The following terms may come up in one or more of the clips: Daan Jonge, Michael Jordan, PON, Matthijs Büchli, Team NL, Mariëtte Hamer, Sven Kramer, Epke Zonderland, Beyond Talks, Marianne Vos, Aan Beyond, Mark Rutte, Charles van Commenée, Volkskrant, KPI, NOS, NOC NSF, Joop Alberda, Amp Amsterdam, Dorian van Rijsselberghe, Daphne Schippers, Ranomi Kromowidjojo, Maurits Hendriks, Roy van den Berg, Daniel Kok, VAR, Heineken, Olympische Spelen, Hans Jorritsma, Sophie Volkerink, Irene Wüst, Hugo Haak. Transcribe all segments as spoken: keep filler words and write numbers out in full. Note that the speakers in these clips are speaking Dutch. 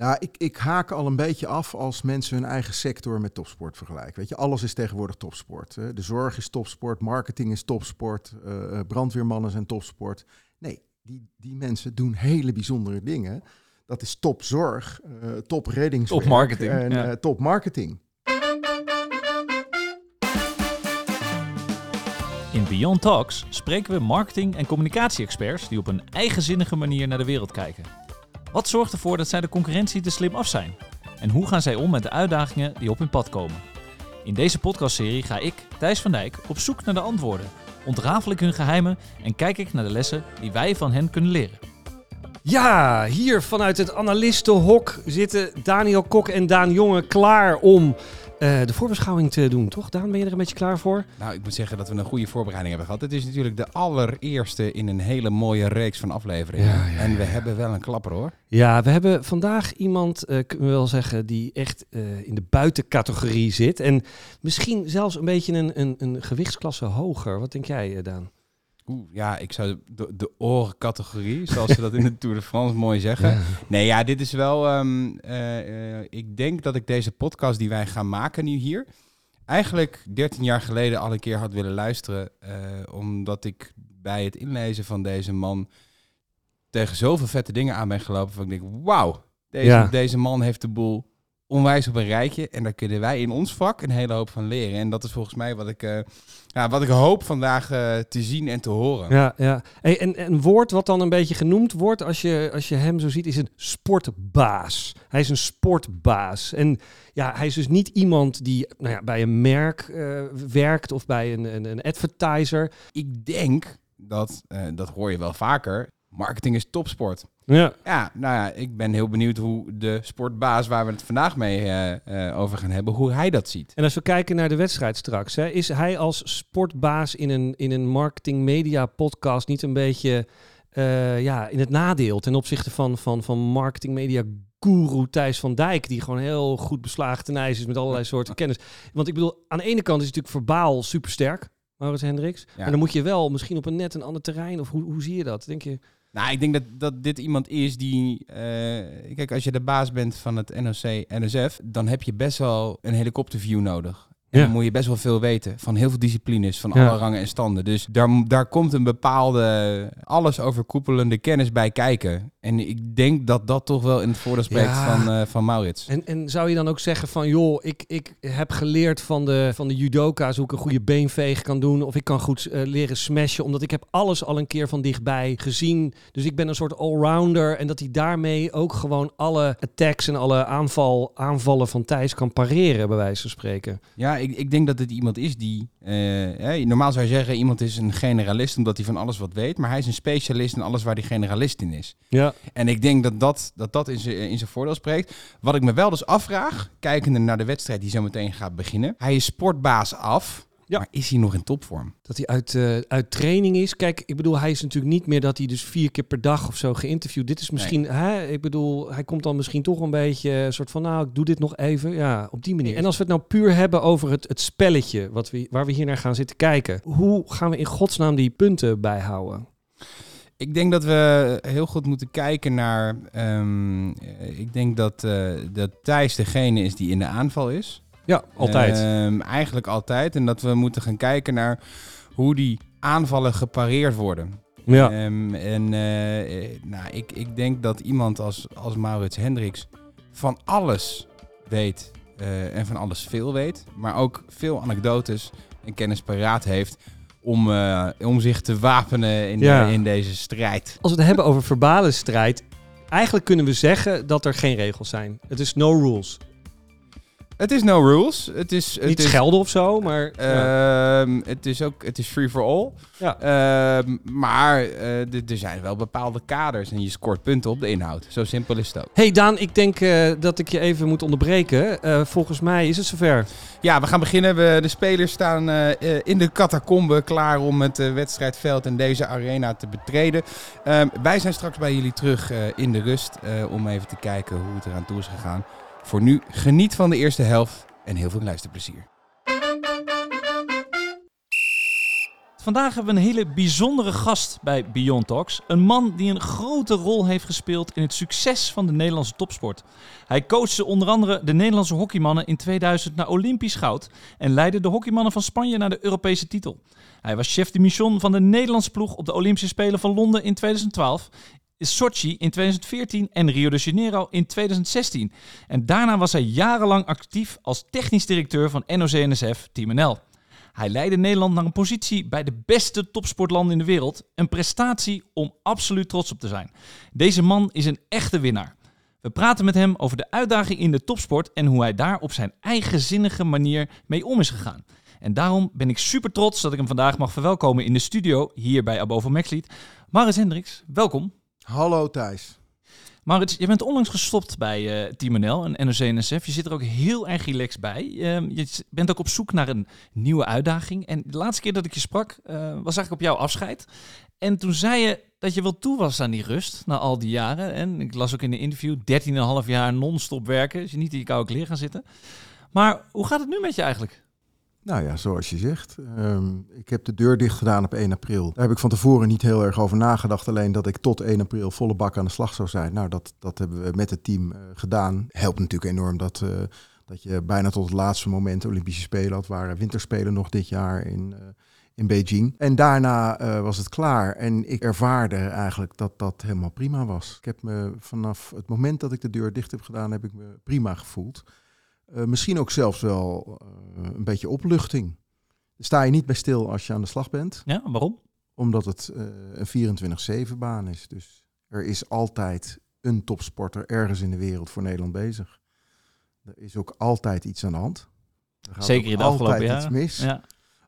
Nou, ik, ik haak al een beetje af als mensen hun eigen sector met topsport vergelijken. Weet je, alles is tegenwoordig topsport. De zorg is topsport, marketing is topsport, uh, brandweermannen zijn topsport. Nee, die, die mensen doen hele bijzondere dingen. Dat is topzorg, uh, topreddingswerk, top marketing, en ja. uh, topmarketing. In Beyond Talks spreken we marketing- en communicatie-experts die op een eigenzinnige manier naar de wereld kijken. Wat zorgt ervoor dat zij de concurrentie te slim af zijn? En hoe gaan zij om met de uitdagingen die op hun pad komen? In deze podcastserie ga ik, Thijs van Dijk, op zoek naar de antwoorden, ontrafel ik hun geheimen en kijk ik naar de lessen die wij van hen kunnen leren. Ja, hier vanuit het analistenhok zitten Daniel Kok en Daan Jonge klaar om uh, de voorbeschouwing te doen, toch? Daan, ben je er een beetje klaar voor? Nou, ik moet zeggen dat we een goede voorbereiding hebben gehad. Dit is natuurlijk de allereerste in een hele mooie reeks van afleveringen. Ja, ja, ja. En we hebben wel een klapper, hoor. Ja, we hebben vandaag iemand, uh, kunnen we wel zeggen, die echt uh, in de buitencategorie zit. En misschien zelfs een beetje een, een, een gewichtsklasse hoger. Wat denk jij, uh, Daan? Ja, ik zou de, de orencategorie, zoals ze dat in de Tour de France mooi zeggen. Ja. Nee, ja, dit is wel... Um, uh, uh, ik denk dat ik deze podcast die wij gaan maken nu hier... eigenlijk dertien jaar geleden al een keer had willen luisteren. Uh, omdat ik bij het inlezen van deze man tegen zoveel vette dingen aan ben gelopen. Van ik denk, wauw, deze, ja. deze man heeft de boel onwijs op een rijtje. En daar kunnen wij in ons vak een hele hoop van leren. En dat is volgens mij wat ik, uh, ja, wat ik hoop vandaag uh, te zien en te horen. Ja, ja. Hey, en een woord wat dan een beetje genoemd wordt als je, als je hem zo ziet, is een sportbaas. Hij is een sportbaas. En ja, hij is dus niet iemand die nou ja, bij een merk uh, werkt of bij een, een, een advertiser. Ik denk dat, uh, dat hoor je wel vaker, marketing is topsport. Ja. ja, nou ja, ik ben heel benieuwd hoe de sportbaas waar we het vandaag mee uh, uh, over gaan hebben, hoe hij dat ziet. En als we kijken naar de wedstrijd straks, hè, is hij als sportbaas in een, in een marketing-media-podcast niet een beetje uh, ja, in het nadeel ten opzichte van, van, van marketing-media-guru Thijs van Dijk, die gewoon heel goed beslagen ten ijs is met allerlei soorten kennis. Want ik bedoel, aan de ene kant is hij natuurlijk verbaal supersterk, Maurits Hendriks, ja. maar dan moet je wel misschien op een net een ander terrein, of hoe, hoe zie je dat, denk je? Nou, ik denk dat, dat dit iemand is die... Uh, kijk, als je de baas bent van het N O C N S F... dan heb je best wel een helikopterview nodig. En ja. dan moet je best wel veel weten van heel veel disciplines, van ja. alle rangen en standen. Dus daar, daar komt een bepaalde alles overkoepelende kennis bij kijken. En ik denk dat dat toch wel in het voordeel spreekt ja. van, uh, van Maurits. En, en zou je dan ook zeggen van, joh, ik, ik heb geleerd van de, van de judoka's hoe ik een goede beenveeg kan doen. Of ik kan goed uh, leren smashen, omdat ik heb alles al een keer van dichtbij gezien. Dus ik ben een soort allrounder. En dat hij daarmee ook gewoon alle attacks en alle aanval, aanvallen van Thijs kan pareren, bij wijze van spreken. Ja, Ik, ik denk dat het iemand is die... Uh, eh, normaal zou je zeggen, iemand is een generalist omdat hij van alles wat weet. Maar hij is een specialist in alles waar hij generalist in is. Ja. En ik denk dat dat, dat, dat in zijn voordeel spreekt. Wat ik me wel dus afvraag, kijkende naar de wedstrijd die zo meteen gaat beginnen. Hij is sportbaas af, ja. maar is hij nog in topvorm? Dat hij uit, uh, uit training is. Kijk, ik bedoel, hij is natuurlijk niet meer dat hij dus vier keer per dag of zo geïnterviewd. Dit is misschien... Nee. Hè, ik bedoel, hij komt dan misschien toch een beetje een soort van, nou, ik doe dit nog even. Ja, op die manier. En als we het nou puur hebben over het, het spelletje wat we, waar we hier naar gaan zitten kijken. Hoe gaan we in godsnaam die punten bijhouden? Ik denk dat we heel goed moeten kijken naar... Um, ik denk dat, uh, dat Thijs degene is die in de aanval is. Ja, altijd. Um, eigenlijk altijd. En dat we moeten gaan kijken naar hoe die aanvallen gepareerd worden. Ja. Um, en uh, nou, ik, ik denk dat iemand als, als Maurits Hendriks van alles weet uh, en van alles veel weet, maar ook veel anekdotes en kennis paraat heeft om, uh, om zich te wapenen in, ja. de, in deze strijd. Als we het hebben over verbale strijd, eigenlijk kunnen we zeggen dat er geen regels zijn. Het is no rules. Het is no rules. Het is, het Niet schelden of zo, maar... Uh, ja. Het is ook het is free for all. Ja. Uh, maar uh, d- er zijn wel bepaalde kaders en je scoort punten op de inhoud. Zo simpel is het ook. Hey Daan, ik denk uh, dat ik je even moet onderbreken. Uh, volgens mij is het zover. Ja, we gaan beginnen. We, de spelers staan uh, in de catacombe klaar om het uh, wedstrijdveld en deze arena te betreden. Uh, wij zijn straks bij jullie terug uh, in de rust uh, om even te kijken hoe het eraan toe is gegaan. Voor nu, geniet van de eerste helft en heel veel luisterplezier. Vandaag hebben we een hele bijzondere gast bij Beyond Talks. Een man die een grote rol heeft gespeeld in het succes van de Nederlandse topsport. Hij coachte onder andere de Nederlandse hockeymannen in tweeduizend naar Olympisch goud en leidde de hockeymannen van Spanje naar de Europese titel. Hij was chef de mission van de Nederlandse ploeg op de Olympische Spelen van Londen in tweeduizend twaalf, Sochi in tweeduizend veertien en Rio de Janeiro in tweeduizend zestien. En daarna was hij jarenlang actief als technisch directeur van N O C N S F Team N L. Hij leidde Nederland naar een positie bij de beste topsportlanden in de wereld. Een prestatie om absoluut trots op te zijn. Deze man is een echte winnaar. We praten met hem over de uitdaging in de topsport en hoe hij daar op zijn eigenzinnige manier mee om is gegaan. En daarom ben ik super trots dat ik hem vandaag mag verwelkomen in de studio hier bij Abovo Maxliet. Maurits Hendriks, welkom. Hallo Thijs. Maurits, je bent onlangs gestopt bij uh, Team N L en N O C N S F. Je zit er ook heel erg relaxed bij. Uh, je bent ook op zoek naar een nieuwe uitdaging. En de laatste keer dat ik je sprak, uh, was eigenlijk op jouw afscheid. En toen zei je dat je wel toe was aan die rust, na al die jaren. En ik las ook in de interview, dertien komma vijf jaar non-stop werken. Dus je niet in je koude kleren gaan zitten. Maar hoe gaat het nu met je eigenlijk? Nou ja, zoals je zegt. Um, ik heb de deur dicht gedaan op één april. Daar heb ik van tevoren niet heel erg over nagedacht. Alleen dat ik tot één april volle bak aan de slag zou zijn. Nou, dat, dat hebben we met het team uh, gedaan. Helpt natuurlijk enorm dat, uh, dat je bijna tot het laatste moment Olympische Spelen had. Waren winterspelen nog dit jaar in, uh, in Beijing. En daarna uh, was het klaar. En ik ervaarde eigenlijk dat dat helemaal prima was. Ik heb me vanaf het moment dat ik de deur dicht heb gedaan, heb ik me prima gevoeld. Uh, misschien ook zelfs wel uh, een beetje opluchting. Sta je niet bij stil als je aan de slag bent. Ja, waarom? Omdat het uh, een vierentwintig zeven baan is. Dus er is altijd een topsporter ergens in de wereld voor Nederland bezig. Er is ook altijd iets aan de hand. Er gaat Zeker in de afgelopen jaren. Altijd iets mis. Ja.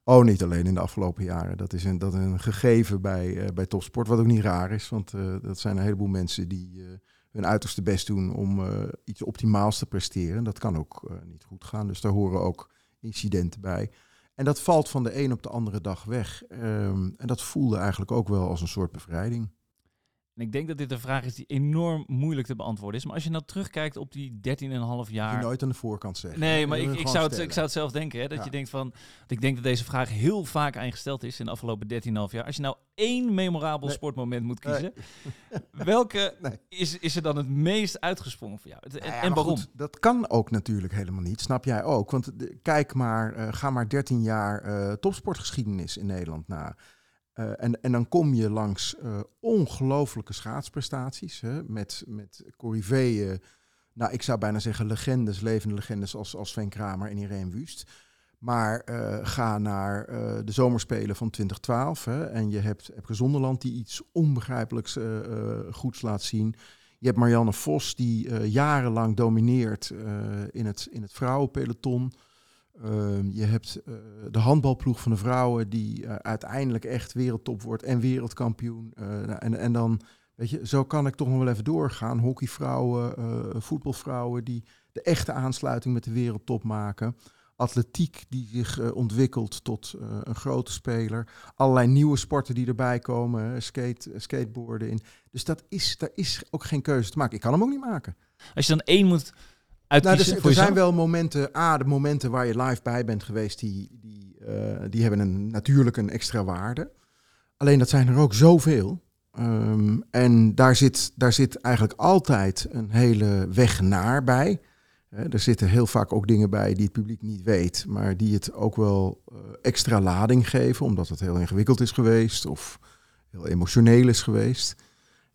Oh, niet alleen in de afgelopen jaren. Dat is een, dat een gegeven bij, uh, bij topsport, wat ook niet raar is. Want uh, dat zijn een heleboel mensen die... Uh, hun uiterste best doen om uh, iets optimaals te presteren. Dat kan ook uh, niet goed gaan. Dus daar horen ook incidenten bij. En dat valt van de een op de andere dag weg. Um, en dat voelde eigenlijk ook wel als een soort bevrijding. En ik denk dat dit een vraag is die enorm moeilijk te beantwoorden is. Maar als je nou terugkijkt op die dertien komma vijf jaar... Je nooit aan de voorkant zeggen. Nee, maar ik, ik, zou het, ik zou het zelf denken. Hè, dat ja. je denkt van... Ik denk dat deze vraag heel vaak aan je gesteld is in de afgelopen dertien komma vijf jaar. Als je nou één memorabel nee. sportmoment moet kiezen... Nee. Welke nee. is, is er dan het meest uitgesprongen voor jou? En, ja, ja, en waarom? Goed, dat kan ook natuurlijk helemaal niet. Snap jij ook? Want de, kijk maar, uh, ga maar dertien jaar uh, topsportgeschiedenis in Nederland na... Uh, en, en dan kom je langs uh, ongelooflijke schaatsprestaties. Hè, met, met coryfeeën, nou, ik zou bijna zeggen legendes, levende legendes als, als Sven Kramer en Irene Wüst. Maar uh, ga naar uh, de zomerspelen van twintig twaalf. Hè, en je hebt Epke Zonderland die iets onbegrijpelijks uh, uh, goeds laat zien. Je hebt Marianne Vos die uh, jarenlang domineert uh, in, het, in het vrouwenpeloton. Uh, je hebt uh, de handbalploeg van de vrouwen die uh, uiteindelijk echt wereldtop wordt en wereldkampioen. Uh, en, en dan, weet je, zo kan ik toch nog wel even doorgaan. Hockeyvrouwen, uh, voetbalvrouwen die de echte aansluiting met de wereldtop maken. Atletiek die zich uh, ontwikkelt tot uh, een grote speler. Allerlei nieuwe sporten die erbij komen, uh, skate, uh, skateboarden in. Dus dat is, daar is ook geen keuze te maken. Ik kan hem ook niet maken. Als je dan één moet... Nou, dus, er zijn wel momenten, ah, de momenten waar je live bij bent geweest, die, die, uh, die hebben een, natuurlijk een extra waarde. Alleen dat zijn er ook zoveel. Um, en daar zit, daar zit eigenlijk altijd een hele weg naar bij. Eh, er zitten heel vaak ook dingen bij die het publiek niet weet, maar die het ook wel uh, extra lading geven, omdat het heel ingewikkeld is geweest of heel emotioneel is geweest.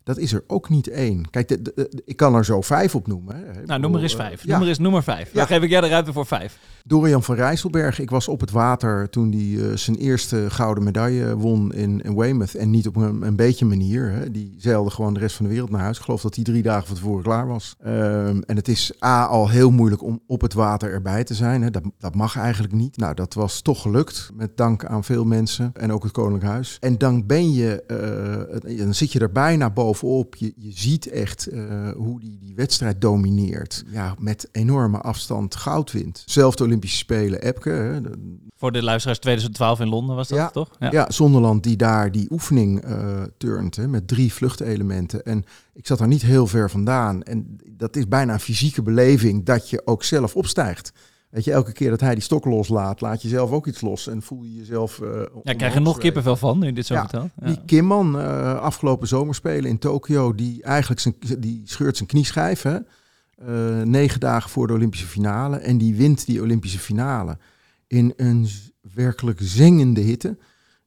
Dat is er ook niet één. Kijk, de, de, de, ik kan er zo vijf op noemen. Hè. Nou, bedoel, noem er eens vijf. Ja. Noem er eens nummer vijf. Dan ja. geef ik jij de ruimte voor vijf. Dorian van Rijsselberghe. Ik was op het water toen hij uh, zijn eerste gouden medaille won in, in Weymouth. En niet op een, een beetje manier. Hè. Die zeilde gewoon de rest van de wereld naar huis. Ik geloof dat hij drie dagen van tevoren klaar was. Um, en het is A, al heel moeilijk om op het water erbij te zijn. Hè. Dat, dat mag eigenlijk niet. Nou, dat was toch gelukt. Met dank aan veel mensen. En ook het Koninklijk Huis. En dan ben je, uh, dan zit je er bijna boven. Op. Je, je ziet echt uh, hoe die, die wedstrijd domineert. Ja, met enorme afstand goud wint. Zelfde Olympische Spelen, Epke. Hè, de... Voor de luisteraars tweeduizend twaalf in Londen was dat ja, toch? Ja. ja, Zonderland die daar die oefening uh, turnt hè, met drie vluchtelementen. En ik zat daar niet heel ver vandaan. En dat is bijna een fysieke beleving dat je ook zelf opstijgt. Weet je, elke keer dat hij die stok loslaat, laat je zelf ook iets los en voel je jezelf... Uh, ja, krijg je nog kippenvel van nu dit zo vertelt. Ja, ja. Die Kimman, uh, afgelopen zomerspelen in Tokio, die eigenlijk zijn, die scheurt zijn knieschijf. Hè? Uh, negen dagen voor de Olympische finale. En die wint die Olympische finale in een werkelijk zengende hitte.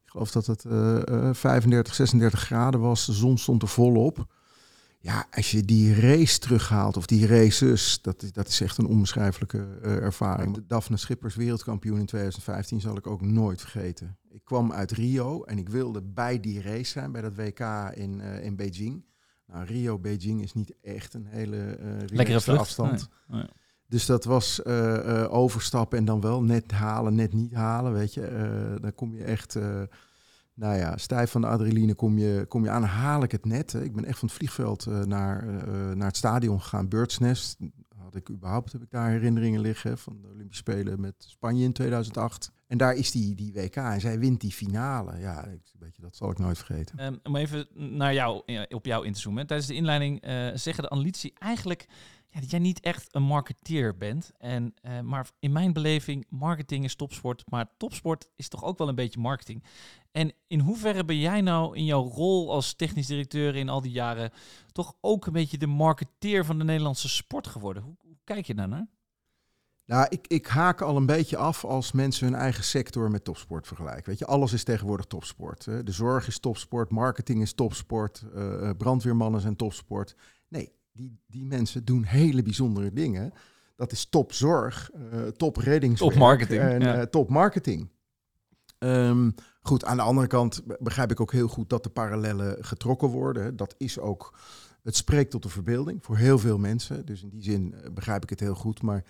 Ik geloof dat het uh, vijfendertig, zesendertig graden was. De zon stond er volop. Ja, als je die race terughaalt, of die races, dat is, dat is echt een onbeschrijfelijke uh, ervaring. De Daphne Schippers, wereldkampioen in tweeduizend vijftien, zal ik ook nooit vergeten. Ik kwam uit Rio en ik wilde bij die race zijn, bij dat W K in, uh, in Beijing. Nou, Rio, Beijing is niet echt een hele uh, lekkere afstand. Nee. Nee. Dus dat was uh, uh, overstappen en dan wel net halen, net niet halen, weet je. Uh, dan kom je echt... Uh, Nou ja, stijf van de adrenaline kom je, kom je aan, haal ik het net. Hè. Ik ben echt van het vliegveld uh, naar, uh, naar het stadion gegaan. Birdsnest had ik überhaupt, heb ik daar herinneringen liggen hè, van de Olympische Spelen met Spanje in tweeduizend acht. En daar is die, die W K en zij wint die finale. Ja, ik, weet je, dat zal ik nooit vergeten. Um, om even naar jou, op jou in te zoomen. Tijdens de inleiding uh, zeggen de analytici eigenlijk ja, dat jij niet echt een marketeer bent. En, uh, maar in mijn beleving, marketing is topsport. Maar topsport is toch ook wel een beetje marketing. En in hoeverre ben jij nou in jouw rol als technisch directeur in al die jaren toch ook een beetje de marketeer van de Nederlandse sport geworden? Hoe, hoe kijk je daarnaar? Nou, ik, ik haak al een beetje af als mensen hun eigen sector met topsport vergelijken. Weet je, alles is tegenwoordig topsport. Hè? De zorg is topsport, marketing is topsport, uh, brandweermannen zijn topsport. Nee, die, die mensen doen hele bijzondere dingen. Dat is topzorg, uh, topreddingswerk, topmarketing. En, ja. uh, topmarketing. Um, goed, aan de andere kant begrijp ik ook heel goed dat de parallellen getrokken worden. Dat is ook, het spreekt tot de verbeelding voor heel veel mensen. Dus in die zin begrijp ik het heel goed. Maar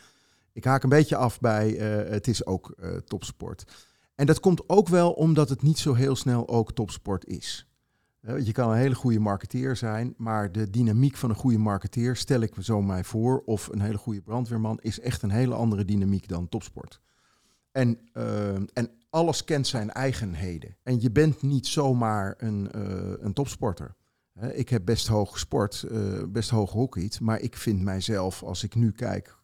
ik haak een beetje af bij uh, het is ook uh, topsport. En dat komt ook wel omdat het niet zo heel snel ook topsport is. Je kan een hele goede marketeer zijn, maar de dynamiek van een goede marketeer, stel ik me zo mij voor, of een hele goede brandweerman, is echt een hele andere dynamiek dan topsport. En, uh, en alles kent zijn eigenheden. En je bent niet zomaar een, uh, een topsporter. He, ik heb best hoog gesport, uh, best hoog hockeyt. Maar ik vind mijzelf, als ik nu kijk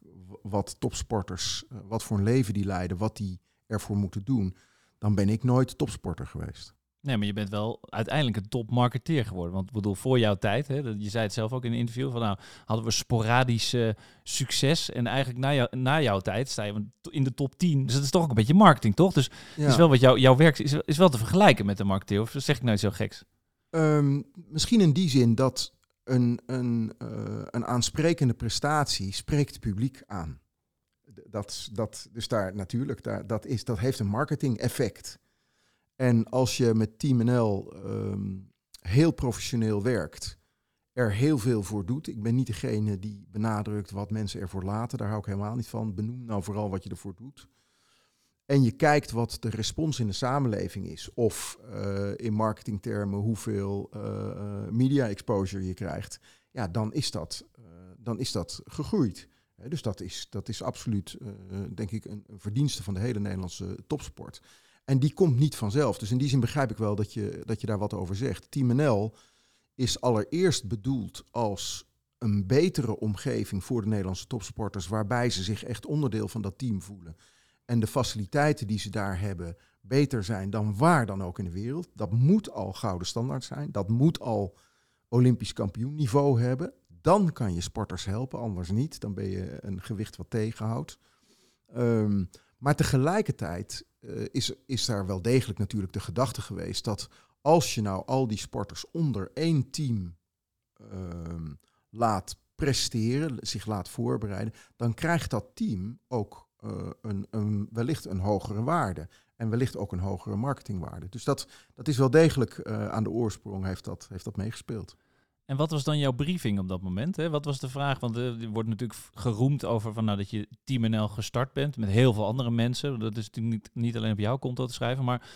wat topsporters, uh, wat voor een leven die leiden, wat die ervoor moeten doen, dan ben ik nooit topsporter geweest. Nee, maar je bent wel uiteindelijk een topmarketeer geworden. Want ik bedoel, voor jouw tijd, hè, je zei het zelf ook in een interview, van nou hadden we sporadisch uh, succes. En eigenlijk na, jou, na jouw tijd sta je in de top tien. Dus dat is toch ook een beetje marketing, toch? Dus ja. Is wel wat jou, jouw werk is, is wel te vergelijken met de marketeer. Of zeg ik nou iets heel geks? Um, misschien in die zin dat een, een, uh, een aansprekende prestatie spreekt het publiek aan. Dat, dat, dus daar natuurlijk, daar, dat, is, dat heeft een marketing-effect. En als je met Team N L um, heel professioneel werkt, er heel veel voor doet. Ik ben niet degene die benadrukt wat mensen ervoor laten. Daar hou ik helemaal niet van. Benoem nou vooral wat je ervoor doet. En je kijkt wat de respons in de samenleving is. Of uh, in marketingtermen hoeveel uh, media exposure je krijgt. Ja, dan is dat, uh, dan is dat gegroeid. Dus dat is, dat is absoluut, uh, denk ik, een verdienste van de hele Nederlandse topsport. En die komt niet vanzelf. Dus in die zin begrijp ik wel dat je, dat je daar wat over zegt. Team N L is allereerst bedoeld als een betere omgeving voor de Nederlandse topsporters, waarbij ze zich echt onderdeel van dat team voelen. En de faciliteiten die ze daar hebben beter zijn dan waar dan ook in de wereld. Dat moet al gouden standaard zijn. Dat moet al Olympisch kampioenniveau hebben. Dan kan je sporters helpen, anders niet. Dan ben je een gewicht wat tegenhoudt. Um, maar tegelijkertijd Uh, is, is daar wel degelijk natuurlijk de gedachte geweest dat als je nou al die sporters onder één team uh, laat presteren, zich laat voorbereiden, dan krijgt dat team ook uh, een, een, wellicht een hogere waarde en wellicht ook een hogere marketingwaarde. Dus dat, dat is wel degelijk uh, aan de oorsprong heeft dat, heeft dat meegespeeld. En wat was dan jouw briefing op dat moment? Hè? Wat was de vraag? Want er uh, wordt natuurlijk geroemd over van, nou, dat je Team N L gestart bent met heel veel andere mensen. Dat is natuurlijk niet, niet alleen op jou komt dat te schrijven. Maar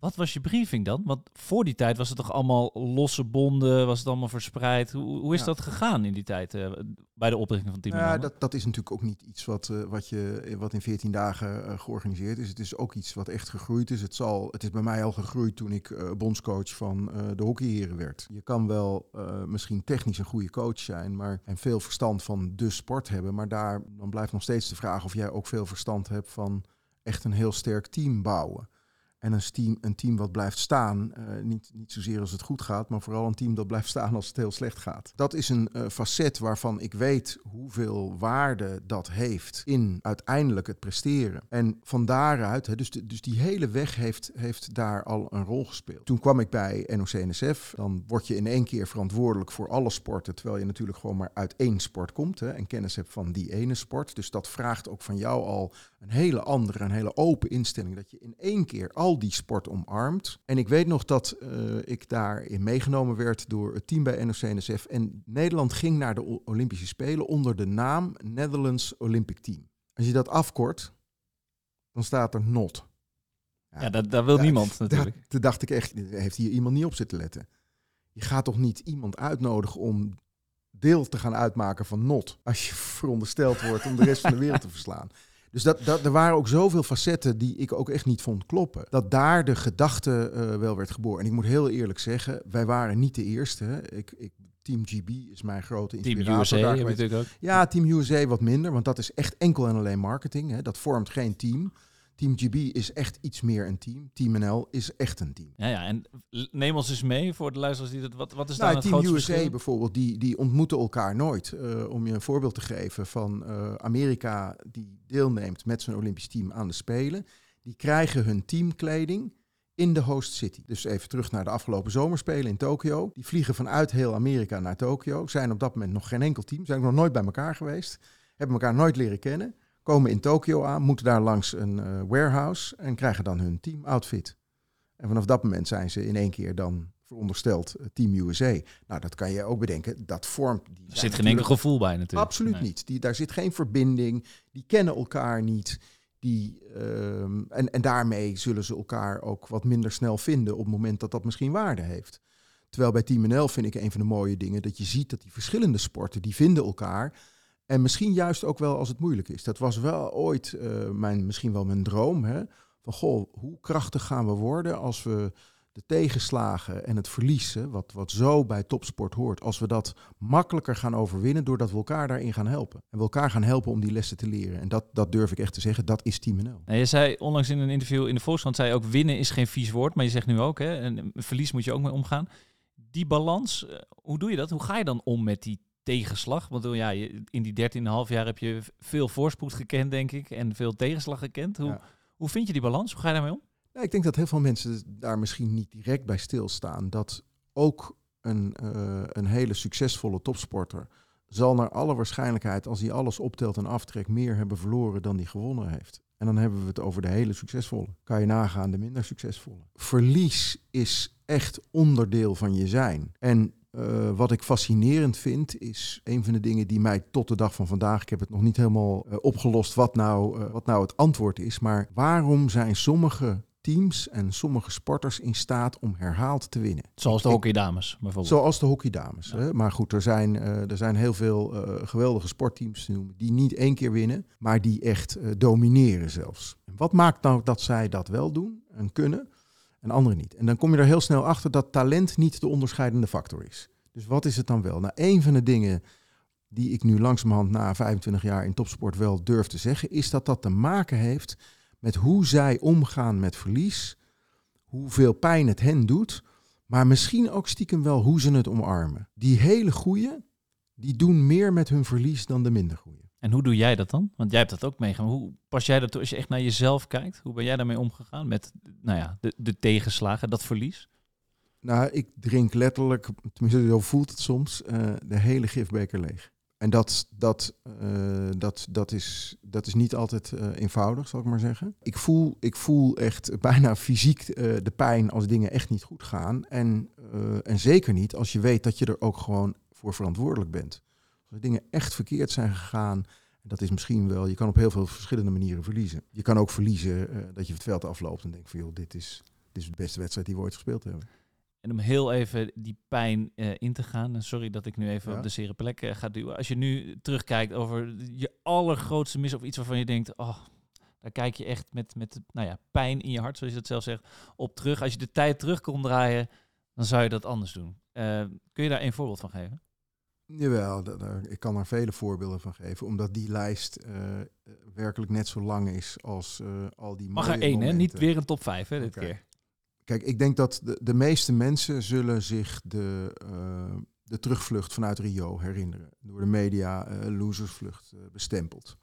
Wat was je briefing dan? Want voor die tijd was het toch allemaal losse bonden, was het allemaal verspreid. Hoe, hoe is ja. dat gegaan in die tijd uh, bij de oprichting van Team N L? Ja, dat, dat is natuurlijk ook niet iets wat, uh, wat, je, wat in veertien dagen uh, georganiseerd is. Het is ook iets wat echt gegroeid is. Het, zal, het is bij mij al gegroeid toen ik uh, bondscoach van uh, de hockeyheren werd. Je kan wel uh, misschien technisch een goede coach zijn maar, en veel verstand van de sport hebben. Maar daar dan blijft nog steeds de vraag of jij ook veel verstand hebt van echt een heel sterk team bouwen. En een team, een team wat blijft staan, uh, niet, niet zozeer als het goed gaat, maar vooral een team dat blijft staan als het heel slecht gaat. Dat is een uh, facet waarvan ik weet hoeveel waarde dat heeft in uiteindelijk het presteren. En van daaruit, he, dus, de, dus die hele weg heeft, heeft daar al een rol gespeeld. Toen kwam ik bij N O C N S F. Dan word je in één keer verantwoordelijk voor alle sporten, terwijl je natuurlijk gewoon maar uit één sport komt, he, en kennis hebt van die ene sport. Dus dat vraagt ook van jou al een hele andere, een hele open instelling, dat je in één keer al die sport omarmt. En ik weet nog dat uh, ik daarin meegenomen werd door het team bij N O C N S F. En Nederland ging naar de Olympische Spelen onder de naam Netherlands Olympic Team. Als je dat afkort, dan staat er N O T. Ja, ja dat, dat wil dat, niemand natuurlijk. Dat, toen dacht ik echt, heeft hier iemand niet op zitten letten? Je gaat toch niet iemand uitnodigen om deel te gaan uitmaken van N O T... als je verondersteld wordt om de rest van de wereld te verslaan. Dus dat, dat, er waren ook zoveel facetten die ik ook echt niet vond kloppen. Dat daar de gedachte uh, wel werd geboren. En ik moet heel eerlijk zeggen, wij waren niet de eerste. Hè. Ik, ik, Team G B is mijn grote inspirator. Team U S A heb je ook. Ja, Team U S A wat minder, want dat is echt enkel en alleen marketing. Hè. Dat vormt geen team. Team G B is echt iets meer een team. Team N L is echt een team. Ja, ja, en neem ons eens mee voor de luisteraars die dat. Wat, wat is nou, daar het grootste verschil? Team U S A bijvoorbeeld, die, die ontmoeten elkaar nooit. Uh, om je een voorbeeld te geven van uh, Amerika die deelneemt met zijn Olympisch team aan de Spelen. Die krijgen hun teamkleding in de host city. Dus even terug naar de afgelopen zomerspelen in Tokio. Die vliegen vanuit heel Amerika naar Tokio. Zijn op dat moment nog geen enkel team. Zijn nog nooit bij elkaar geweest. Hebben elkaar nooit leren kennen. Komen in Tokio aan, moeten daar langs een uh, warehouse en krijgen dan hun teamoutfit. En vanaf dat moment zijn ze in één keer dan verondersteld uh, Team U S A. Nou, dat kan je ook bedenken. Dat vormt... Die er zit geen enkel gevoel bij natuurlijk. Absoluut nee. niet. Die, daar zit geen verbinding. Die kennen elkaar niet. Die, uh, en, en daarmee zullen ze elkaar ook wat minder snel vinden op het moment dat dat misschien waarde heeft. Terwijl bij Team N L vind ik een van de mooie dingen dat je ziet dat die verschillende sporten, die vinden elkaar. En misschien juist ook wel als het moeilijk is. Dat was wel ooit uh, mijn, misschien wel mijn droom. Hè? Van goh, hoe krachtig gaan we worden als we de tegenslagen en het verliezen, wat, wat zo bij topsport hoort, als we dat makkelijker gaan overwinnen doordat we elkaar daarin gaan helpen. En we elkaar gaan helpen om die lessen te leren. En dat, dat durf ik echt te zeggen, dat is Team N L. Nou, je zei onlangs in een interview in de Volkskrant, zei ook winnen is geen vies woord, maar je zegt nu ook, hè, een verlies moet je ook mee omgaan. Die balans, hoe doe je dat? Hoe ga je dan om met die tegenslag? Want ja, in die dertien en een half jaar heb je veel voorspoed gekend, denk ik. En veel tegenslag gekend. Hoe, ja. hoe vind je die balans? Hoe ga je daarmee om? Nou, ik denk dat heel veel mensen daar misschien niet direct bij stilstaan. Dat ook een, uh, een hele succesvolle topsporter zal naar alle waarschijnlijkheid, als hij alles optelt en aftrekt, meer hebben verloren dan hij gewonnen heeft. En dan hebben we het over de hele succesvolle. Kan je nagaan de minder succesvolle. Verlies is echt onderdeel van je zijn. En Uh, wat ik fascinerend vind, is een van de dingen die mij tot de dag van vandaag... Ik heb het nog niet helemaal uh, opgelost wat nou, uh, wat nou het antwoord is... maar waarom zijn sommige teams en sommige sporters in staat om herhaald te winnen? Zoals de hockeydames bijvoorbeeld. Zoals de hockeydames. Ja. Hè? Maar goed, er zijn, uh, er zijn heel veel uh, geweldige sportteams te noemen... die niet één keer winnen, maar die echt uh, domineren zelfs. En wat maakt nou dat zij dat wel doen en kunnen... en anderen niet. En dan kom je er heel snel achter dat talent niet de onderscheidende factor is. Dus wat is het dan wel? Nou, een van de dingen die ik nu langzamerhand na vijfentwintig jaar in topsport wel durf te zeggen... is dat dat te maken heeft met hoe zij omgaan met verlies. Hoeveel pijn het hen doet. Maar misschien ook stiekem wel hoe ze het omarmen. Die hele goeie, die doen meer met hun verlies dan de minder goeie. En hoe doe jij dat dan? Want jij hebt dat ook meegemaakt. Hoe pas jij dat toe als je echt naar jezelf kijkt? Hoe ben jij daarmee omgegaan met nou ja, de, de tegenslagen, dat verlies? Nou, ik drink letterlijk, tenminste zo voelt het soms, uh, de hele gifbeker leeg. En dat, dat, uh, dat, dat, is, dat is niet altijd uh, eenvoudig, zal ik maar zeggen. Ik voel, ik voel echt bijna fysiek uh, de pijn als dingen echt niet goed gaan. En, uh, en zeker niet als je weet dat je er ook gewoon voor verantwoordelijk bent. Als dingen echt verkeerd zijn gegaan, dat is misschien wel... Je kan op heel veel verschillende manieren verliezen. Je kan ook verliezen uh, dat je het veld afloopt en denkt van... joh, dit is, Dit is de beste wedstrijd die we ooit gespeeld hebben. En om heel even die pijn uh, in te gaan. En sorry dat ik nu even ja. op de zere plek uh, ga duwen. Als je nu terugkijkt over je allergrootste mis of iets waarvan je denkt... oh, daar kijk je echt met, met nou ja, pijn in je hart, zoals je dat zelf zegt, op terug. Als je de tijd terug kon draaien, dan zou je dat anders doen. Uh, kun je daar één voorbeeld van geven? Jawel, dat, dat, ik kan er vele voorbeelden van geven. Omdat die lijst uh, werkelijk net zo lang is als uh, al die mooie Mag er één, momenten. Hè? Niet weer een top vijf, hè, dit okay. keer. Kijk, ik denk dat de, de meeste mensen zullen zich de, uh, de terugvlucht vanuit Rio herinneren. Door de media uh, losersvlucht uh, bestempeld.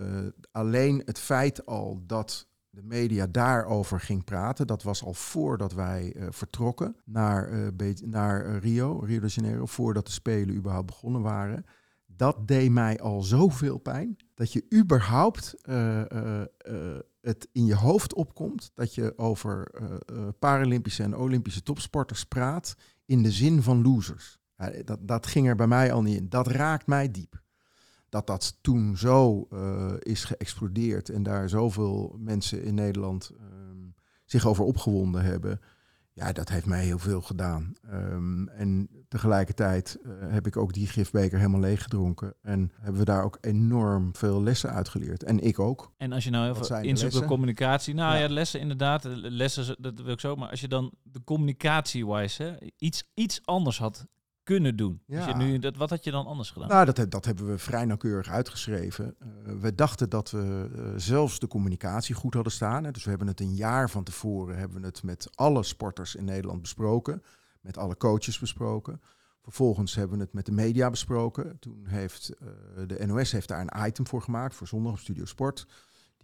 Uh, alleen het feit al dat de media daarover ging praten, dat was al voordat wij uh, vertrokken naar, uh, Be- naar Rio, Rio de Janeiro, voordat de Spelen überhaupt begonnen waren. Dat deed mij al zoveel pijn, dat je überhaupt uh, uh, uh, het in je hoofd opkomt, dat je over uh, uh, Paralympische en Olympische topsporters praat in de zin van losers. Uh, dat, dat ging er bij mij al niet in. Dat raakt mij diep. Dat dat toen zo uh, is geëxplodeerd en daar zoveel mensen in Nederland um, zich over opgewonden hebben. Ja, dat heeft mij heel veel gedaan. Um, en tegelijkertijd uh, heb ik ook die gifbeker helemaal leeggedronken. En hebben we daar ook enorm veel lessen uit geleerd. En ik ook. En als je nou heel veel inzoekt op communicatie. Nou ja, ja lessen inderdaad. Lessen, dat wil ik zo. Maar als je dan de communicatie-wise iets, iets anders had kunnen doen. Ja. Dus je nu, dat, wat had je dan anders gedaan? Nou, dat, dat hebben we vrij nauwkeurig uitgeschreven. Uh, we dachten dat we uh, zelfs de communicatie goed hadden staan. Hè. Dus we hebben het een jaar van tevoren hebben we het met alle sporters in Nederland besproken. Met alle coaches besproken. Vervolgens hebben we het met de media besproken. Toen heeft uh, de N O S heeft daar een item voor gemaakt voor zondag op Studio Sport.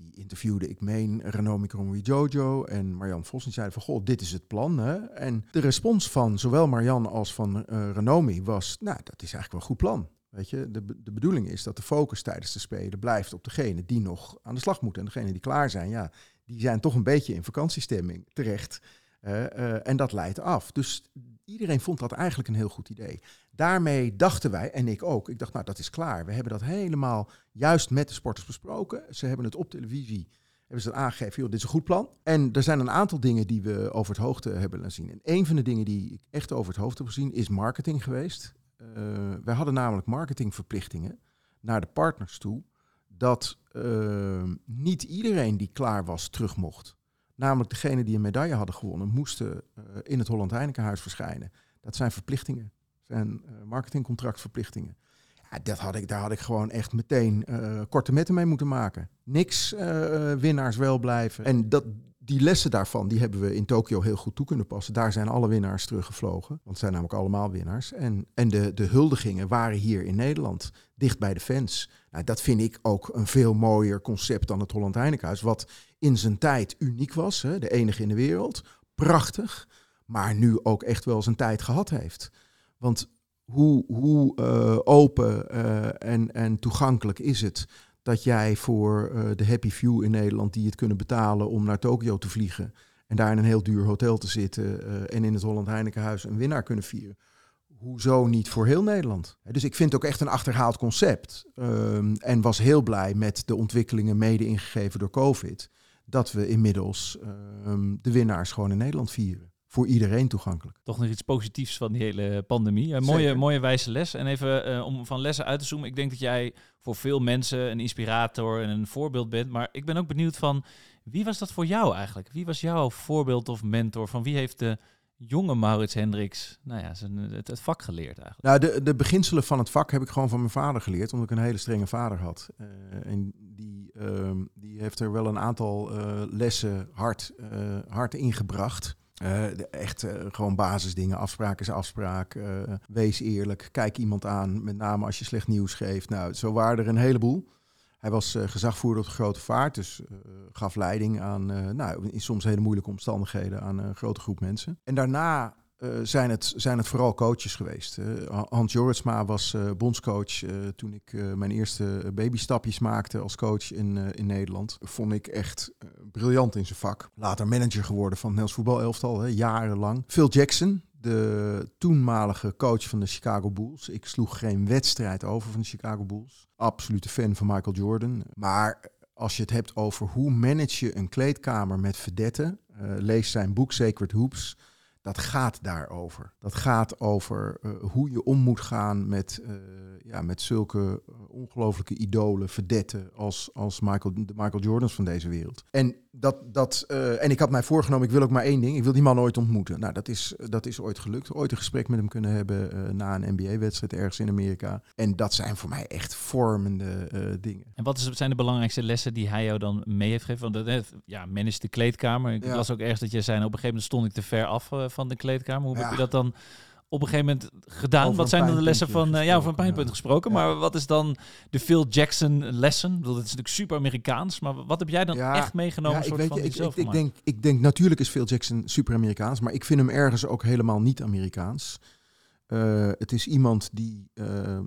Die interviewde, ik meen, Ranomi Kromowidjojo en Marianne Vos. En zeiden van, goh, dit is het plan. Hè? En de respons van zowel Marianne als van uh, Ranomi was, nou, dat is eigenlijk wel een goed plan. Weet je, de, de bedoeling is dat de focus tijdens de Spelen blijft op degene die nog aan de slag moeten. En degene die klaar zijn, ja, die zijn toch een beetje in vakantiestemming terecht. Uh, uh, en dat leidt af. Dus iedereen vond dat eigenlijk een heel goed idee. Daarmee dachten wij, en ik ook, ik dacht, nou, dat is klaar. We hebben dat helemaal juist met de sporters besproken. Ze hebben het op televisie, hebben ze dat aangegeven, joh, dit is een goed plan. En er zijn een aantal dingen die we over het hoofd hebben laten zien. En een van de dingen die ik echt over het hoofd heb gezien is marketing geweest. Uh, wij hadden namelijk marketingverplichtingen naar de partners toe, dat uh, niet iedereen die klaar was terug mocht. Namelijk degenen die een medaille hadden gewonnen, moesten uh, in het Holland Heinekenhuis verschijnen. Dat zijn verplichtingen. Dat zijn uh, marketingcontractverplichtingen. Ja, dat had ik, daar had ik gewoon echt meteen uh, korte metten mee moeten maken. Niks uh, winnaars wel blijven. En dat, die lessen daarvan, die hebben we in Tokio heel goed toe kunnen passen. Daar zijn alle winnaars teruggevlogen. Want het zijn namelijk allemaal winnaars. En, en de, de huldigingen waren hier in Nederland, dicht bij de fans. Nou, dat vind ik ook een veel mooier concept dan het Holland Heinekenhuis. Wat in zijn tijd uniek was, hè, de enige in de wereld. Prachtig, maar nu ook echt wel zijn tijd gehad heeft. Want hoe, hoe uh, open uh, en, en toegankelijk is het dat jij voor uh, de happy few in Nederland die het kunnen betalen om naar Tokio te vliegen en daar in een heel duur hotel te zitten uh, en in het Holland Heinekenhuis een winnaar kunnen vieren. Hoezo niet voor heel Nederland? Dus ik vind het ook echt een achterhaald concept. Um, en was heel blij met de ontwikkelingen mede ingegeven door COVID, dat we inmiddels um, de winnaars gewoon in Nederland vieren. Voor iedereen toegankelijk. Toch nog iets positiefs van die hele pandemie. Een mooie, mooie wijze les. En even uh, om van lessen uit te zoomen. Ik denk dat jij voor veel mensen een inspirator en een voorbeeld bent. Maar ik ben ook benieuwd van, wie was dat voor jou eigenlijk? Wie was jouw voorbeeld of mentor? Van wie heeft de jonge Maurits Hendriks nou ja, het, het vak geleerd eigenlijk? Nou, de, de beginselen van het vak heb ik gewoon van mijn vader geleerd. Omdat ik een hele strenge vader had. Uh, en die, uh, die heeft er wel een aantal uh, lessen hard, uh, hard ingebracht. Uh, de, echt uh, gewoon basisdingen. Afspraak is afspraak. Uh, wees eerlijk. Kijk iemand aan. Met name als je slecht nieuws geeft. Nou, zo waren er een heleboel. Hij was uh, gezagvoerder op de grote vaart. Dus uh, gaf leiding aan, uh, nou, in soms hele moeilijke omstandigheden, aan een grote groep mensen. En daarna uh, zijn, het, zijn het vooral coaches geweest. Uh, Hans Jorritsma was uh, bondscoach uh, toen ik uh, mijn eerste babystapjes maakte als coach in, uh, in Nederland. Vond ik echt uh, briljant in zijn vak. Later manager geworden van het Nederlands voetbalelftal, hè, jarenlang. Phil Jackson, de toenmalige coach van de Chicago Bulls. Ik sloeg geen wedstrijd over van de Chicago Bulls. Absolute fan van Michael Jordan. Maar als je het hebt over hoe manage je een kleedkamer met verdetten, uh, Uh, lees zijn boek Sacred Hoops. Dat gaat daarover. Dat gaat over uh, hoe je om moet gaan met, uh, ja, met zulke ongelooflijke idolen, verdetten als, als Michael, de Michael Jordans van deze wereld. En, dat, dat, uh, en ik had mij voorgenomen, ik wil ook maar één ding. Ik wil die man ooit ontmoeten. Nou, dat is, dat is ooit gelukt. Ooit een gesprek met hem kunnen hebben uh, na een N B A-wedstrijd ergens in Amerika. En dat zijn voor mij echt vormende uh, dingen. En wat is, zijn de belangrijkste lessen die hij jou dan mee heeft gegeven? Want dat, ja, manage de kleedkamer. Ik ja. las ook ergens dat jij zei, op een gegeven moment stond ik te ver af uh, van de kleedkamer. Hoe ja. heb je dat dan op een gegeven moment gedaan? Wat zijn dan de lessen van... Uh, ja, over een pijnpunt ja. gesproken. Maar ja. wat is dan de Phil Jackson lessen? Ik bedoel, dat is natuurlijk super Amerikaans. Maar wat heb jij dan ja. echt meegenomen? Ja, soort ik, weet, van ik, ik, ik, denk, ik denk, natuurlijk is Phil Jackson super Amerikaans. Maar ik vind hem ergens ook helemaal niet Amerikaans. Uh, het is iemand die uh,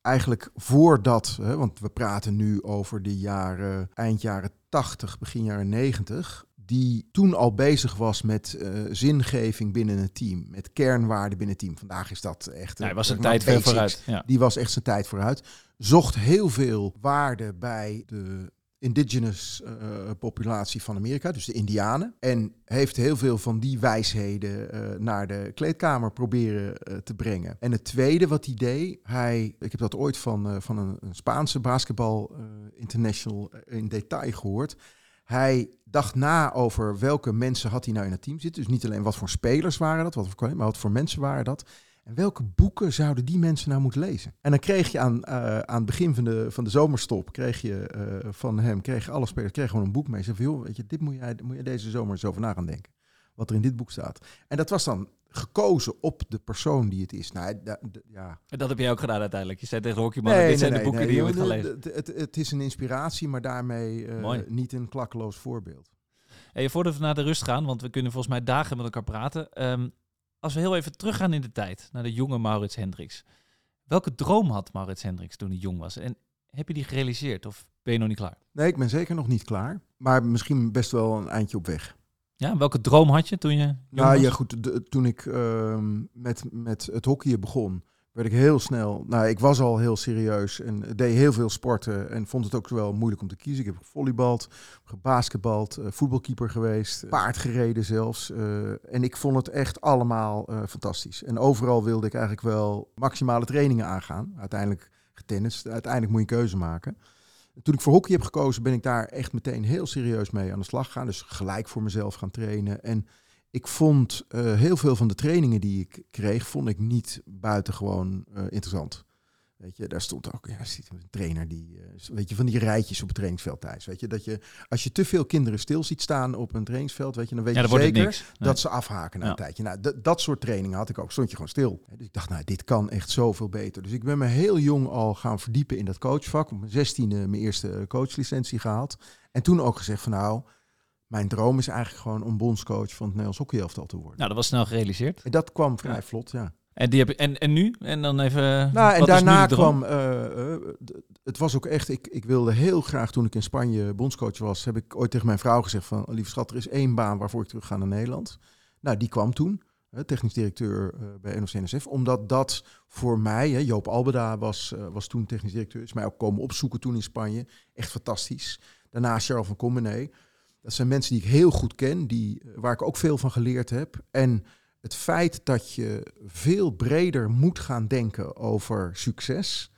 eigenlijk voordat... Hè, want we praten nu over de jaren... Eind jaren tachtig, begin jaren negentig... die toen al bezig was met uh, zingeving binnen het team. Met kernwaarden binnen het team. Vandaag is dat echt... Hij ja, was een tijd ver vooruit. Ja. Die was echt zijn tijd vooruit. Zocht heel veel waarde bij de indigenous uh, populatie van Amerika. Dus de Indianen. En heeft heel veel van die wijsheden uh, naar de kleedkamer proberen uh, te brengen. En het tweede wat hij deed... Hij, ik heb dat ooit van, uh, van een, een Spaanse basketbal uh, international uh, in detail gehoord... Hij dacht na over welke mensen had hij nou in het team zitten. Dus niet alleen wat voor spelers waren dat, wat voor, maar wat voor mensen waren dat. En welke boeken zouden die mensen nou moeten lezen? En dan kreeg je aan, uh, aan het begin van de, van de zomerstop, kreeg je uh, van hem, kreeg alle spelers, kreeg gewoon een boek mee. Ze zei van, joh, weet je, dit moet jij, moet jij deze zomer eens over na gaan denken. Wat er in dit boek staat. En dat was dan gekozen op de persoon die het is. Nou, da, da, ja. En dat heb jij ook gedaan uiteindelijk. Je zei tegen de hockeyman, nee, dit nee, zijn nee, de boeken nee, die je moet lezen. Het, het, het is een inspiratie, maar daarmee uh, niet een klakkeloos voorbeeld. Hey, voordat we naar de rust gaan, want we kunnen volgens mij dagen met elkaar praten. Um, als we heel even teruggaan in de tijd, naar de jonge Maurits Hendriks. Welke droom had Maurits Hendriks toen hij jong was? En heb je die gerealiseerd of ben je nog niet klaar? Nee, ik ben zeker nog niet klaar. Maar misschien best wel een eindje op weg. Ja, welke droom had je toen je jong nou, was? Ja, goed, de, toen ik uh, met, met het hockeyen begon, werd ik heel snel... Nou, ik was al heel serieus en deed heel veel sporten en vond het ook wel moeilijk om te kiezen. Ik heb volleybald, gebasketbald, uh, voetbalkeeper geweest, paard gereden zelfs. Uh, en ik vond het echt allemaal uh, fantastisch. En overal wilde ik eigenlijk wel maximale trainingen aangaan. Uiteindelijk getennist, uiteindelijk moet je een keuze maken. Toen ik voor hockey heb gekozen, ben ik daar echt meteen heel serieus mee aan de slag gegaan. Dus gelijk voor mezelf gaan trainen. En ik vond uh, heel veel van de trainingen die ik kreeg, vond ik niet buitengewoon uh, interessant. Weet je, daar stond ook ja, een trainer die, uh, weet je, van die rijtjes op het trainingsveld thuis. Weet je, dat je, als je te veel kinderen stil ziet staan op een trainingsveld, weet je, dan weet ja, je zeker niks, nee. dat ze afhaken na ja. een tijdje. Nou, d- dat soort trainingen had ik ook. Stond je gewoon stil. Dus ik dacht, nou, dit kan echt zoveel beter. Dus ik ben me heel jong al gaan verdiepen in dat coachvak. Op mijn zestiende mijn eerste coachlicentie gehaald. En toen ook gezegd van nou, mijn droom is eigenlijk gewoon om bondscoach van het Nederlands hockeyelftal te worden. Nou, dat was snel gerealiseerd. En dat kwam vrij ja. vlot, ja. En, die heb je, en, en nu? En dan even. Nou, en daarna kwam. Uh, uh, d- het was ook echt. Ik, ik wilde heel graag. Toen ik in Spanje bondscoach was, heb ik ooit tegen mijn vrouw gezegd: van lieve schat, er is één baan waarvoor ik terug ga naar Nederland. Nou, die kwam toen. Uh, technisch directeur uh, bij N O C N S F. Omdat dat voor mij. Hè, Joop Alberda was, uh, was toen technisch directeur. Is mij ook komen opzoeken toen in Spanje. Echt fantastisch. Daarna Charles van Commenée. Dat zijn mensen die ik heel goed ken. Die, waar ik ook veel van geleerd heb. En. Het feit dat je veel breder moet gaan denken over succes.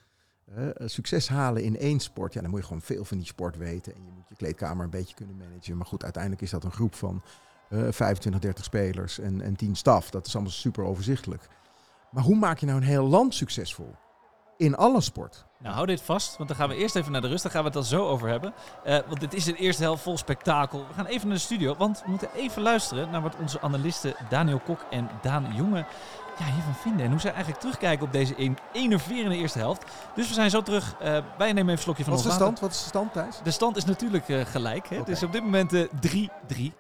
Uh, succes halen in één sport. Ja, dan moet je gewoon veel van die sport weten. En je moet je kleedkamer een beetje kunnen managen. Maar goed, uiteindelijk is dat een groep van uh, vijfentwintig, dertig spelers en, en tien staf. Dat is allemaal super overzichtelijk. Maar hoe maak je nou een heel land succesvol? In alle sport. Nou, hou dit vast, want dan gaan we eerst even naar de rust. Dan gaan we het dan zo over hebben. Uh, want dit is de eerste helft vol spektakel. We gaan even naar de studio, want we moeten even luisteren naar wat onze analisten Daniel Kok en Daan Jonge ja, hiervan vinden. En hoe zij eigenlijk terugkijken op deze een, enerverende eerste helft. Dus we zijn zo terug. Uh, wij nemen even een slokje van wat ons water. Wat is de stand, Thijs? De stand is natuurlijk uh, gelijk. Hè? Okay. Dus op dit moment uh, drie drie.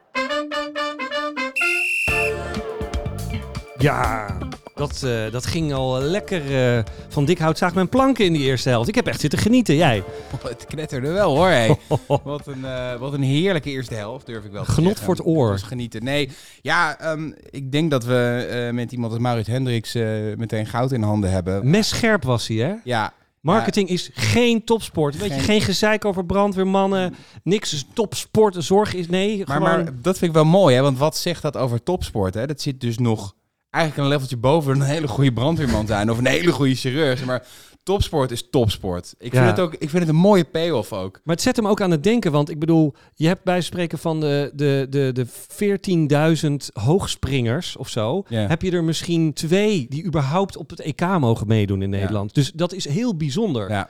Ja... Dat, uh, dat ging al lekker. Uh, van dik hout zaag mijn planken in die eerste helft. Ik heb echt zitten genieten, jij. Oh, het knetterde wel hoor. Hey. Wat, een, uh, wat een heerlijke eerste helft, durf ik wel te Genot zeggen. Voor het oor. Het genieten. Nee, ja, um, ik denk dat we uh, met iemand als Maurits Hendriks uh, meteen goud in handen hebben. Messcherp was hij, hè? Ja. Marketing ja. is geen topsport. Weet geen. je, geen gezeik over brandweermannen. Niks is topsport. Zorg is nee. Maar, maar dat vind ik wel mooi, hè? Want wat zegt dat over topsport? Hè? Dat zit dus nog eigenlijk een leveltje boven een hele goede brandweerman zijn of een hele goede chirurg. Maar topsport is topsport. Ik, ja. vind het ook, ik vind het een mooie payoff ook. Maar het zet hem ook aan het denken. Want ik bedoel, je hebt bij spreken van de, de, de, de veertienduizend hoogspringers of zo. Yeah. Heb je er misschien twee die überhaupt op het E K mogen meedoen in Nederland. Ja. Dus dat is heel bijzonder. Ja.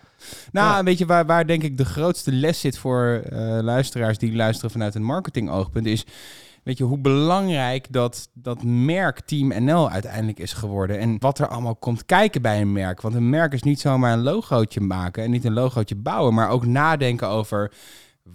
Nou, ja. Weet je waar, waar denk ik de grootste les zit voor uh, luisteraars die luisteren vanuit een marketingoogpunt is... Weet je, hoe belangrijk dat, dat merk Team N L uiteindelijk is geworden. En wat er allemaal komt kijken bij een merk. Want een merk is niet zomaar een logootje maken en niet een logootje bouwen. Maar ook nadenken over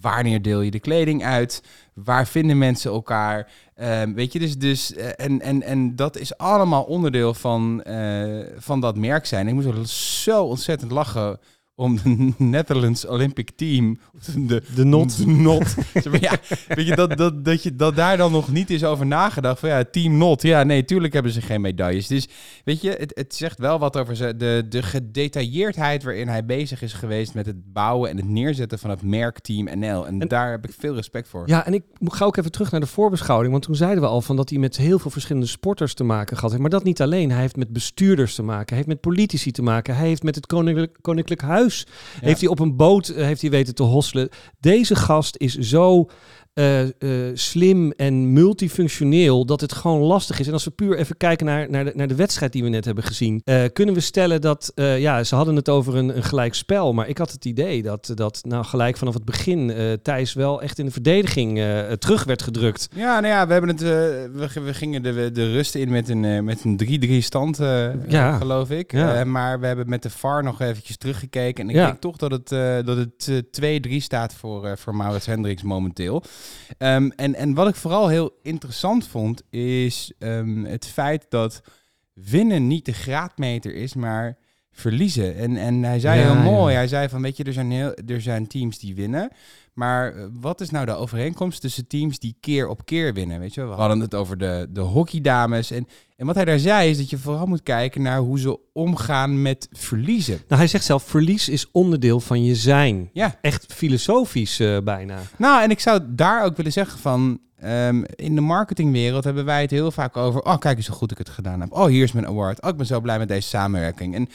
wanneer deel je de kleding uit. Waar vinden mensen elkaar? Uh, weet je, dus, dus uh, en, en, en dat is allemaal onderdeel van, uh, van dat merk zijn. Ik moest zo ontzettend lachen om de Netherlands Olympic Team... De, de not. De not. Ja, weet je, dat, dat, dat je, dat daar dan nog niet is over nagedacht... van ja, Team Not. Ja, nee, tuurlijk hebben ze geen medailles. Dus weet je, het, het zegt wel wat over ze, de, de gedetailleerdheid... waarin hij bezig is geweest met het bouwen... en het neerzetten van het merk Team N L. En, en daar heb ik veel respect voor. Ja, en ik ga ook even terug naar de voorbeschouwing... want toen zeiden we al van dat hij met heel veel verschillende sporters te maken gehad heeft. Maar dat niet alleen. Hij heeft met bestuurders te maken. Hij heeft met politici te maken. Hij heeft met het Koninklijk, koninklijk Huis... Ja. Heeft hij op een boot heeft hij weten te hosselen. Deze gast is zo uh, uh, slim en multifunctioneel dat het gewoon lastig is. En als we puur even kijken naar, naar, de, naar de wedstrijd die we net hebben gezien. Uh, kunnen we stellen dat, uh, ja, ze hadden het over een, een gelijk spel. Maar ik had het idee dat, dat nou gelijk vanaf het begin uh, Thijs wel echt in de verdediging uh, terug werd gedrukt. Ja, nou ja, we, hebben het, uh, we, we gingen de, de rust in met een, uh, met een drie drie stand, uh, ja. geloof ik. Ja. Uh, maar we hebben met de V A R nog eventjes teruggekeken. En ik ja. denk toch dat het, uh, dat het uh, twee drie staat voor, uh, voor Maurits Hendriks momenteel. Um, en, en wat ik vooral heel interessant vond, is um, het feit dat winnen niet de graadmeter is, maar verliezen. En, en hij zei ja, heel mooi, ja. hij zei van, weet je, er zijn, heel, er zijn teams die winnen, maar wat is nou de overeenkomst tussen teams die keer op keer winnen? Weet je, we hadden het over de, de hockeydames en... En wat hij daar zei is dat je vooral moet kijken naar hoe ze omgaan met verliezen. Nou, hij zegt zelf, verlies is onderdeel van je zijn. Ja. Echt filosofisch uh, bijna. Nou, en ik zou daar ook willen zeggen van... Um, in de marketingwereld hebben wij het heel vaak over... Oh, kijk eens hoe goed ik het gedaan heb. Oh, hier is mijn award. Oh, ik ben zo blij met deze samenwerking. En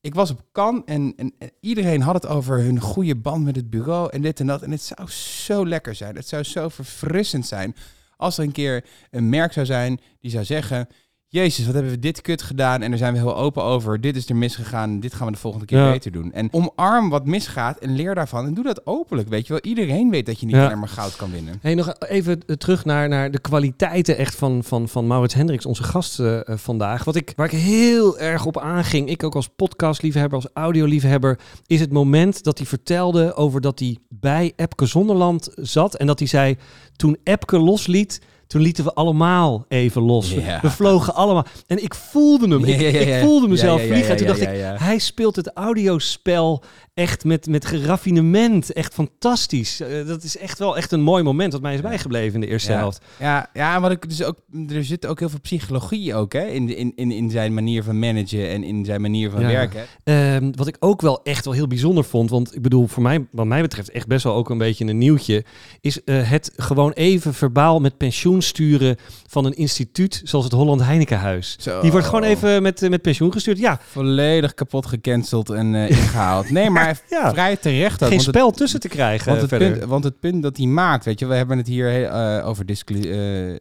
ik was op Cannes en, en, en iedereen had het over hun goede band met het bureau... en dit en dat. En het zou zo lekker zijn. Het zou zo verfrissend zijn als er een keer een merk zou zijn die zou zeggen... Jezus, wat hebben we dit kut gedaan en daar zijn we heel open over. Dit is er misgegaan, dit gaan we de volgende keer ja. beter doen. En omarm wat misgaat en leer daarvan en doe dat openlijk, weet je wel. Iedereen weet dat je niet ja. alleen maar goud kan winnen. Hey, nog even terug naar, naar de kwaliteiten echt van, van, van Maurits Hendriks, onze gast uh, vandaag. Wat ik, waar ik heel erg op aanging, ik ook als podcastliefhebber, als audioliefhebber, is het moment dat hij vertelde over dat hij bij Epke Zonderland zat en dat hij zei, toen Epke losliet... Toen lieten we allemaal even los. Yeah. We vlogen allemaal. En ik voelde hem. Ik, ja, ja, ja. ik voelde mezelf ja, ja, ja, vliegen. En toen dacht ja, ja, ja. ik, hij speelt het audiospel echt met, met geraffinement. Echt fantastisch. Uh, dat is echt wel echt een mooi moment dat mij is bijgebleven in de eerste ja. helft. Ja, ja, maar ik, dus ook, er zit ook heel veel psychologie ook, hè? In, in, in, in zijn manier van managen en in zijn manier van ja. werken. Uh, wat ik ook wel echt wel heel bijzonder vond, want ik bedoel, voor mij, wat mij betreft echt best wel ook een beetje een nieuwtje, is uh, het gewoon even verbaal met pensioen sturen van een instituut zoals het Holland Heinekenhuis. Zo. Die wordt gewoon even met, met pensioen gestuurd. Ja. Volledig kapot gecanceld en uh, ingehaald. Nee, maar ja. vrij terecht. Ook, Geen want spel het, tussen te krijgen. Want het, verder. Punt, want het punt dat hij maakt, weet je, we hebben het hier heel, uh, over discli- uh, uh,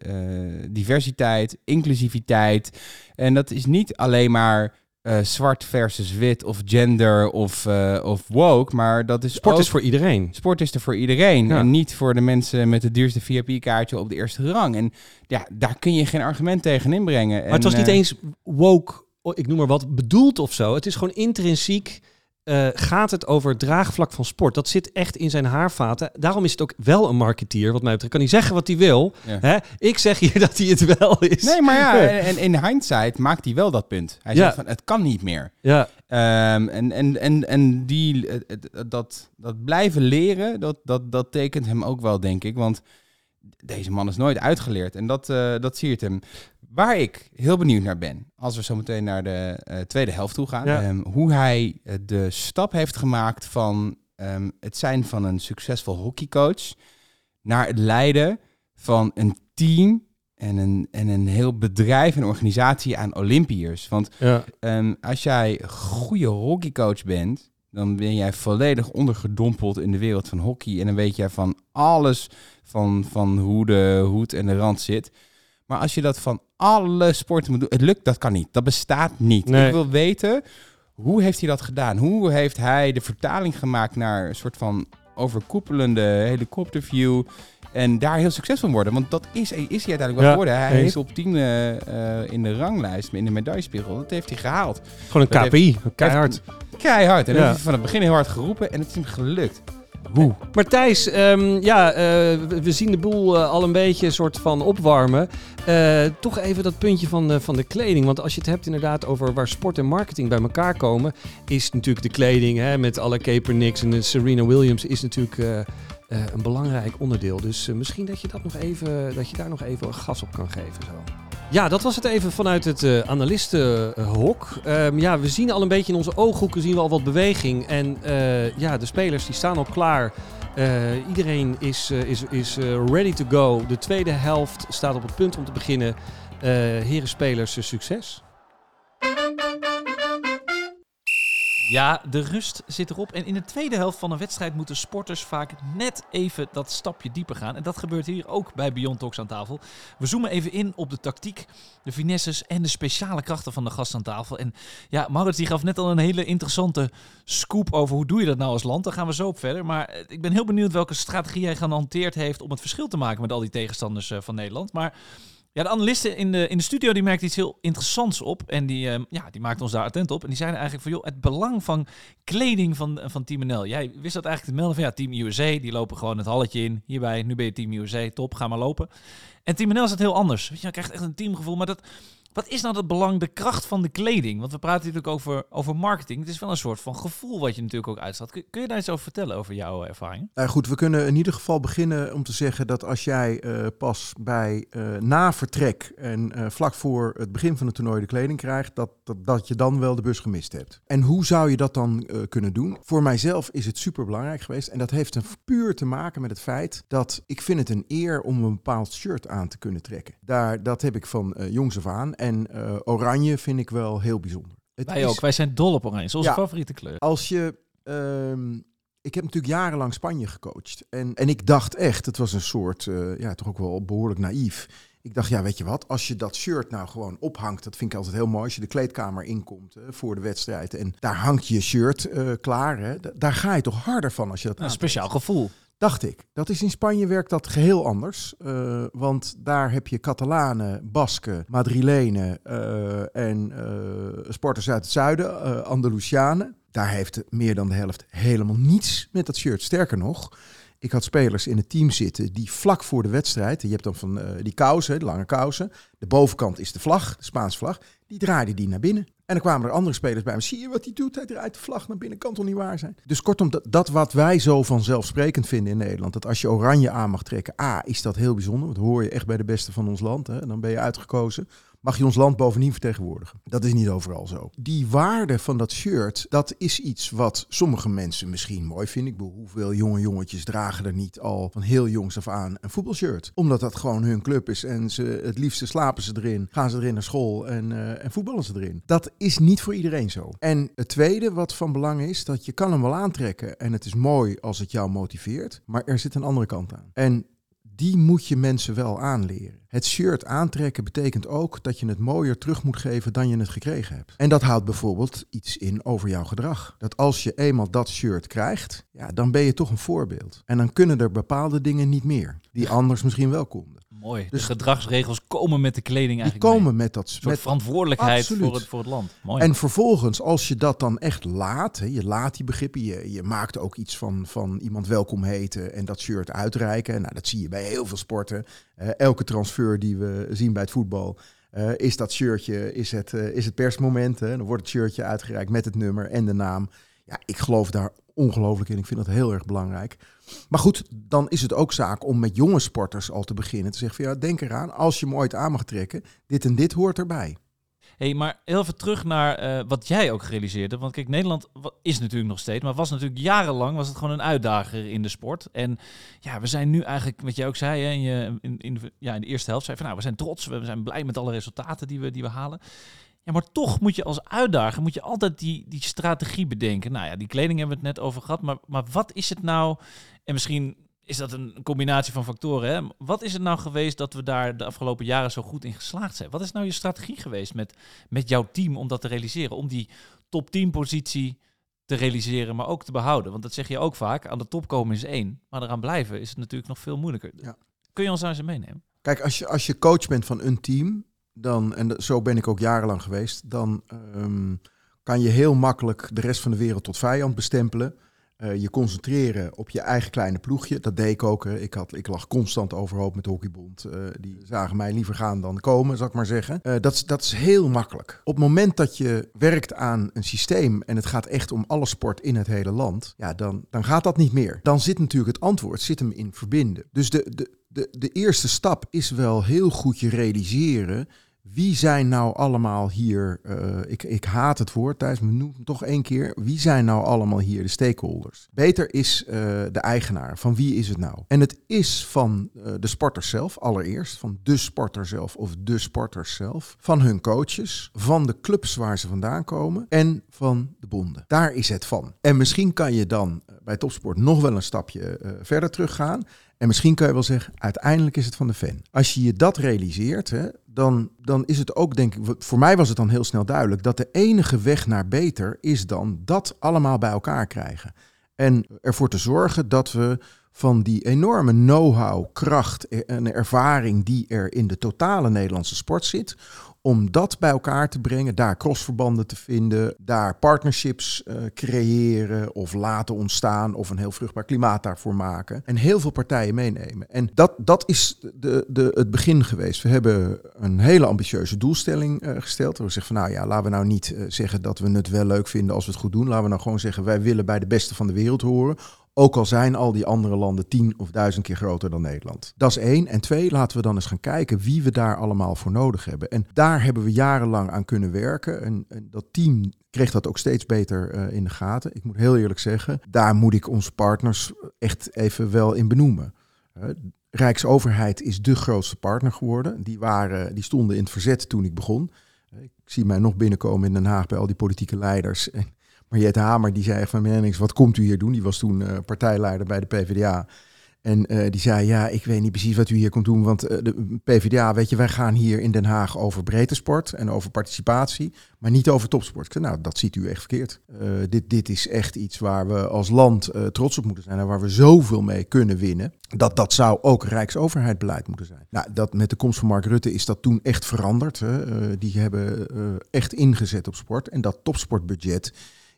diversiteit, inclusiviteit. En dat is niet alleen maar Uh, zwart versus wit of gender of, uh, of woke, maar dat is sport ook, is voor iedereen. Sport is er voor iedereen ja. en niet voor de mensen met het duurste V I P-kaartje op de eerste rang. En ja, daar kun je geen argument tegen inbrengen. Maar en, het was niet uh, eens woke, ik noem maar wat, bedoeld of zo. Het is gewoon intrinsiek. Uh, gaat het over het draagvlak van sport. Dat zit echt in zijn haarvaten. Daarom is het ook wel een marketeer, wat mij betreft. Kan hij zeggen wat hij wil. Ja. Hè? Ik zeg hier dat hij het wel is. Nee, maar ja, en, en in hindsight maakt hij wel dat punt. Hij ja. zegt van, het kan niet meer. Ja. Um, en en, en, en die, dat, dat blijven leren, dat, dat, dat tekent hem ook wel, denk ik. Want deze man is nooit uitgeleerd. En dat, uh, dat siert hem. Waar ik heel benieuwd naar ben, als we zo meteen naar de uh, tweede helft toe gaan. Ja. Um, hoe hij uh, de stap heeft gemaakt van um, het zijn van een succesvol hockeycoach naar het leiden van een team en een, en een heel bedrijf en organisatie aan Olympiërs. Want ja. um, als jij goede hockeycoach bent, dan ben jij volledig ondergedompeld in de wereld van hockey. En dan weet jij van alles van, van hoe de hoed en de rand zit. Maar als je dat van alle sporten moet doen, het lukt, dat kan niet. Dat bestaat niet. Nee. Ik wil weten, hoe heeft hij dat gedaan? Hoe heeft hij de vertaling gemaakt naar een soort van overkoepelende helikopterview en daar heel succesvol worden? Want dat is, is hij uiteindelijk wel geworden. Ja, hij heeft op tien uh, in de ranglijst, in de medaillespiegel, dat heeft hij gehaald. Gewoon een K P I, keihard. Keihard. En ja. dat heeft hij van het begin heel hard geroepen en het is hem gelukt. Woe. Maar Thijs, um, ja, uh, we zien de boel uh, al een beetje een soort van opwarmen. Uh, toch even dat puntje van de, van de kleding. Want als je het hebt inderdaad over waar sport en marketing bij elkaar komen, is natuurlijk de kleding, hè, met alle Kaepernicks en de Serena Williams, is natuurlijk uh, uh, een belangrijk onderdeel. Dus uh, misschien dat je, dat, nog even, dat je daar nog even gas op kan geven. Zo. Ja, dat was het even vanuit het uh, analistenhok. Um, ja, we zien al een beetje in onze ooghoeken zien we al wat beweging. En uh, ja, de spelers die staan al klaar. Uh, iedereen is, uh, is, is uh, ready to go. De tweede helft staat op het punt om te beginnen. Uh, heren spelers, uh, succes. Ja, de rust zit erop. En in de tweede helft van een wedstrijd moeten sporters vaak net even dat stapje dieper gaan. En dat gebeurt hier ook bij Beyond Talks aan tafel. We zoomen even in op de tactiek, de finesses en de speciale krachten van de gast aan tafel. En ja, Maurits die gaf net al een hele interessante scoop over hoe doe je dat nou als land. Daar gaan we zo op verder. Maar ik ben heel benieuwd welke strategie hij gehanteerd heeft om het verschil te maken met al die tegenstanders van Nederland. Maar ja, de analisten in de, in de studio die merkten iets heel interessants op. En die, uh, ja, die maakten ons daar attent op. En die zeiden eigenlijk van, joh, het belang van kleding van, van Team N L. Jij wist dat eigenlijk te melden van, ja, Team U S A, die lopen gewoon het halletje in. Hierbij, nu ben je Team U S A, top, ga maar lopen. En Team N L is dat heel anders. Weet je, je krijgt echt een teamgevoel. Maar dat, wat is nou dat belang, de kracht van de kleding? Want we praten natuurlijk over, over marketing. Het is wel een soort van gevoel wat je natuurlijk ook uitstraalt. Kun, kun je daar iets over vertellen, over jouw ervaring? Nou goed, we kunnen in ieder geval beginnen om te zeggen dat als jij uh, pas bij uh, na vertrek en uh, vlak voor het begin van het toernooi de kleding krijgt, dat, dat, dat je dan wel de bus gemist hebt. En hoe zou je dat dan uh, kunnen doen? Voor mijzelf is het superbelangrijk geweest. En dat heeft een puur te maken met het feit dat ik vind het een eer om een bepaald shirt aan te kunnen trekken. Daar, dat heb ik van uh, jongs af aan. En uh, oranje vind ik wel heel bijzonder. Het wij is... ook, wij zijn dol op oranje. Onze ja, favoriete kleur. Als je, uh, ik heb natuurlijk jarenlang Spanje gecoacht. En, en ik dacht echt, het was een soort, uh, ja, toch ook wel behoorlijk naïef. Ik dacht, ja, weet je wat, als je dat shirt nou gewoon ophangt, dat vind ik altijd heel mooi. Als je de kleedkamer inkomt hè, voor de wedstrijd en daar hangt je shirt uh, klaar. Hè, d- daar ga je toch harder van als je dat nou, een speciaal gevoel. Dacht ik. Dat is in Spanje werkt dat geheel anders. Uh, want daar heb je Catalanen, Basken, Madrilenen uh, en uh, sporters uit het zuiden, uh, Andalusianen. Daar heeft meer dan de helft helemaal niets met dat shirt. Sterker nog, ik had spelers in het team zitten die vlak voor de wedstrijd, je hebt dan van uh, die kousen, de lange kousen, de bovenkant is de vlag, de Spaanse vlag, die draaiden die naar binnen. En dan kwamen er andere spelers bij me. Zie je wat hij doet? Hij draait de vlag naar binnen. Kan toch niet waar zijn? Dus kortom, dat, dat wat wij zo vanzelfsprekend vinden in Nederland. Dat als je oranje aan mag trekken. A, is dat heel bijzonder. Want hoor je echt bij de beste van ons land. Hè? Dan ben je uitgekozen. Mag je ons land bovendien vertegenwoordigen. Dat is niet overal zo. Die waarde van dat shirt, dat is iets wat sommige mensen misschien mooi vinden. Ik bedoel, hoeveel jonge jongetjes dragen er niet al van heel jongs af aan een voetbalshirt? Omdat dat gewoon hun club is en ze het liefste slapen ze erin, gaan ze erin naar school en, uh, en voetballen ze erin. Dat is niet voor iedereen zo. En het tweede wat van belang is, dat je kan hem wel aantrekken en het is mooi als het jou motiveert, maar er zit een andere kant aan. En die moet je mensen wel aanleren. Het shirt aantrekken betekent ook dat je het mooier terug moet geven dan je het gekregen hebt. En dat houdt bijvoorbeeld iets in over jouw gedrag. Dat als je eenmaal dat shirt krijgt, ja, dan ben je toch een voorbeeld. En dan kunnen er bepaalde dingen niet meer, die anders misschien wel konden. Mooi, dus de gedragsregels komen met de kleding eigenlijk. Die komen mee. met dat... Met verantwoordelijkheid voor het, voor het land. Mooi. En vervolgens, als je dat dan echt laat, hè, je laat die begrippen, je, je maakt ook iets van, van iemand welkom heten en dat shirt uitreiken. Nou, dat zie je bij heel veel sporten. Uh, elke transfer die we zien bij het voetbal, uh, is dat shirtje, is het, uh, is het persmoment. Hè? Dan wordt het shirtje uitgereikt met het nummer en de naam. Ja, ik geloof daar ongelooflijk in. Ik vind dat heel erg belangrijk. Maar goed, dan is het ook zaak om met jonge sporters al te beginnen. Te zeggen van ja, denk eraan, als je me ooit aan mag trekken, dit en dit hoort erbij. Hey, maar heel even terug naar uh, wat jij ook gerealiseerd hebt. Want kijk, Nederland is natuurlijk nog steeds, maar was natuurlijk jarenlang was het gewoon een uitdager in de sport. En ja, we zijn nu eigenlijk, wat jij ook zei hè, in, je, in, in, de, ja, in de eerste helft, zei van nou, we zijn trots, we zijn blij met alle resultaten die we, die we halen. Ja, maar toch moet je als uitdager moet je altijd die, die strategie bedenken. Nou ja, die kleding hebben we het net over gehad, maar, maar wat is het nou, en misschien is dat een combinatie van factoren, hè? Wat is het nou geweest dat we daar de afgelopen jaren zo goed in geslaagd zijn? Wat is nou je strategie geweest met, met jouw team om dat te realiseren? Om die top tien positie te realiseren, maar ook te behouden. Want dat zeg je ook vaak, aan de top komen is één, maar eraan blijven is het natuurlijk nog veel moeilijker. Ja. Kun je ons daar eens meenemen? Kijk, als je, als je coach bent van een team, dan, en zo ben ik ook jarenlang geweest, dan um, kan je heel makkelijk de rest van de wereld tot vijand bestempelen. Uh, je concentreren op je eigen kleine ploegje. Dat deed ik ook. Ik, had, ik lag constant overhoop met de hockeybond. Uh, die zagen mij liever gaan dan komen, zal ik maar zeggen. Uh, dat, dat is heel makkelijk. Op het moment dat je werkt aan een systeem en het gaat echt om alle sport in het hele land, ja, dan, dan gaat dat niet meer. Dan zit natuurlijk het antwoord, zit hem in verbinden. Dus de, de, de, de eerste stap is wel heel goed je realiseren. Wie zijn nou allemaal hier, uh, ik, ik haat het woord Thijs, maar noem het toch één keer. Wie zijn nou allemaal hier de stakeholders? Beter is uh, de eigenaar, van wie is het nou? En het is van uh, de sporters zelf, allereerst. Van de sporter zelf of de sporters zelf. Van hun coaches, van de clubs waar ze vandaan komen en van de bonden. Daar is het van. En misschien kan je dan bij topsport nog wel een stapje uh, verder teruggaan. En misschien kan je wel zeggen, uiteindelijk is het van de fan. Als je je dat realiseert, hè, dan, dan is het ook, denk ik, voor mij was het dan heel snel duidelijk, dat de enige weg naar beter is dan dat allemaal bij elkaar krijgen. En ervoor te zorgen dat we van die enorme know-how, kracht en ervaring die er in de totale Nederlandse sport zit, om dat bij elkaar te brengen, daar crossverbanden te vinden, daar partnerships uh, creëren of laten ontstaan of een heel vruchtbaar klimaat daarvoor maken. En heel veel partijen meenemen. En dat, dat is de, de, het begin geweest. We hebben een hele ambitieuze doelstelling uh, gesteld. We zeggen van nou ja, laten we nou niet uh, zeggen dat we het wel leuk vinden als we het goed doen. Laten we nou gewoon zeggen wij willen bij de beste van de wereld horen. Ook al zijn al die andere landen tien of duizend keer groter dan Nederland. Dat is één. En twee, laten we dan eens gaan kijken wie we daar allemaal voor nodig hebben. En daar hebben we jarenlang aan kunnen werken. En, en dat team kreeg dat ook steeds beter uh, in de gaten. Ik moet heel eerlijk zeggen, daar moet ik onze partners echt even wel in benoemen. Uh, Rijksoverheid is de grootste partner geworden. Die, waren, die stonden in het verzet toen ik begon. Uh, ik zie mij nog binnenkomen in Den Haag bij al die politieke leiders. Mariëtte Hamer, die zei echt van Menings, wat komt u hier doen? Die was toen uh, partijleider bij de P v d A. En uh, die zei, ja, ik weet niet precies wat u hier komt doen. Want uh, de P v d A, weet je, wij gaan hier in Den Haag over breedtesport en over participatie. Maar niet over topsport. Ik zei, nou, dat ziet u echt verkeerd. Uh, dit, dit is echt iets waar we als land uh, trots op moeten zijn. En waar we zoveel mee kunnen winnen. Dat, dat zou ook Rijksoverheid beleid moeten zijn. Nou, dat, met de komst van Mark Rutte is dat toen echt veranderd. Hè. Uh, die hebben uh, echt ingezet op sport. En dat topsportbudget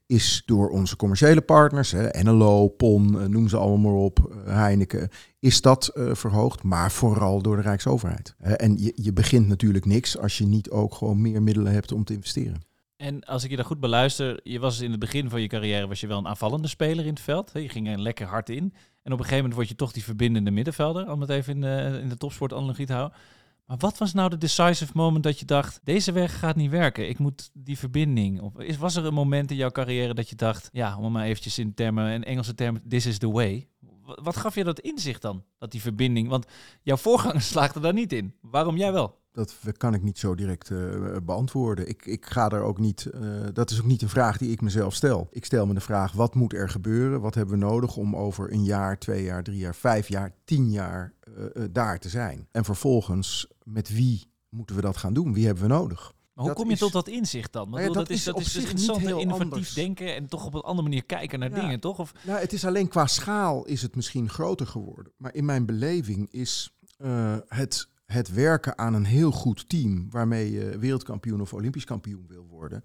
is door onze commerciële partners, hè, N L O, P O N, noem ze allemaal maar op, Heineken, is dat uh, verhoogd, maar vooral door de Rijksoverheid. Uh, en je, je begint natuurlijk niks als je niet ook gewoon meer middelen hebt om te investeren. En als ik je daar goed beluister, je was in het begin van je carrière was je wel een aanvallende speler in het veld. Je ging er lekker hard in. En op een gegeven moment word je toch die verbindende middenvelder, om het even in de, in de topsportanalogie te houden. Maar wat was nou de decisive moment dat je dacht, deze weg gaat niet werken, ik moet die verbinding? Of was er een moment in jouw carrière dat je dacht, ja, om maar eventjes in termen, in Engelse termen, this is the way. Wat gaf je dat inzicht dan, dat die verbinding? Want jouw voorganger slaagde daar niet in. Waarom jij wel? Dat kan ik niet zo direct uh, beantwoorden. Ik, ik ga daar ook niet. Uh, dat is ook niet een vraag die ik mezelf stel. Ik stel me de vraag, wat moet er gebeuren? Wat hebben we nodig om over een jaar, twee jaar, drie jaar, vijf jaar, tien jaar uh, uh, daar te zijn? En vervolgens, met wie moeten we dat gaan doen? Wie hebben we nodig? Maar hoe dat kom je is, tot dat inzicht dan? Want ja, dat, dat is, is dat op is zich interessant niet heel innovatief anders denken en toch op een andere manier kijken naar ja. dingen, toch? Of? Nou, het is alleen qua schaal is het misschien groter geworden. Maar in mijn beleving is uh, het... Het werken aan een heel goed team waarmee je wereldkampioen of olympisch kampioen wil worden,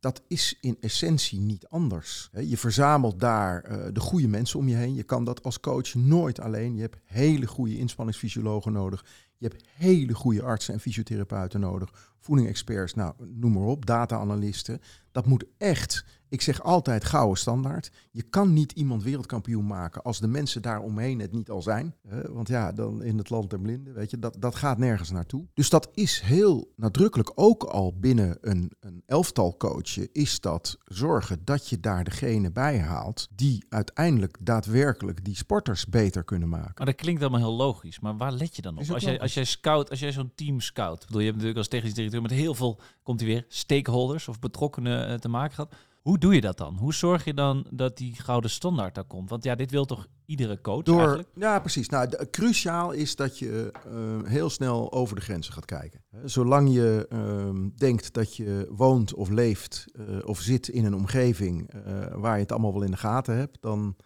dat is in essentie niet anders. Je verzamelt daar uh, de goede mensen om je heen. Je kan dat als coach nooit alleen. Je hebt hele goede inspanningsfysiologen nodig. Je hebt hele goede artsen en fysiotherapeuten nodig. Voeding experts, nou, noem maar op, data-analisten. Dat moet echt Ik zeg altijd gouden standaard. Je kan niet iemand wereldkampioen maken als de mensen daaromheen het niet al zijn. Want ja, dan in het land der blinden, weet je, dat, dat gaat nergens naartoe. Dus dat is heel nadrukkelijk ook al binnen een, een elftal coachen, is dat zorgen dat je daar degene bij haalt die uiteindelijk daadwerkelijk die sporters beter kunnen maken. Maar dat klinkt allemaal heel logisch. Maar waar let je dan op? Als jij, als jij scout, als jij zo'n team scout, bedoel, je hebt natuurlijk als technisch directeur met heel veel, komt hij weer, stakeholders of betrokkenen te maken gehad. Hoe doe je dat dan? Hoe zorg je dan dat die gouden standaard daar komt? Want ja, dit wil toch iedere coach Door, eigenlijk? Ja, precies. Nou, de, cruciaal is dat je uh, heel snel over de grenzen gaat kijken. Zolang je uh, denkt dat je woont of leeft uh, of zit in een omgeving uh, waar je het allemaal wel in de gaten hebt, dan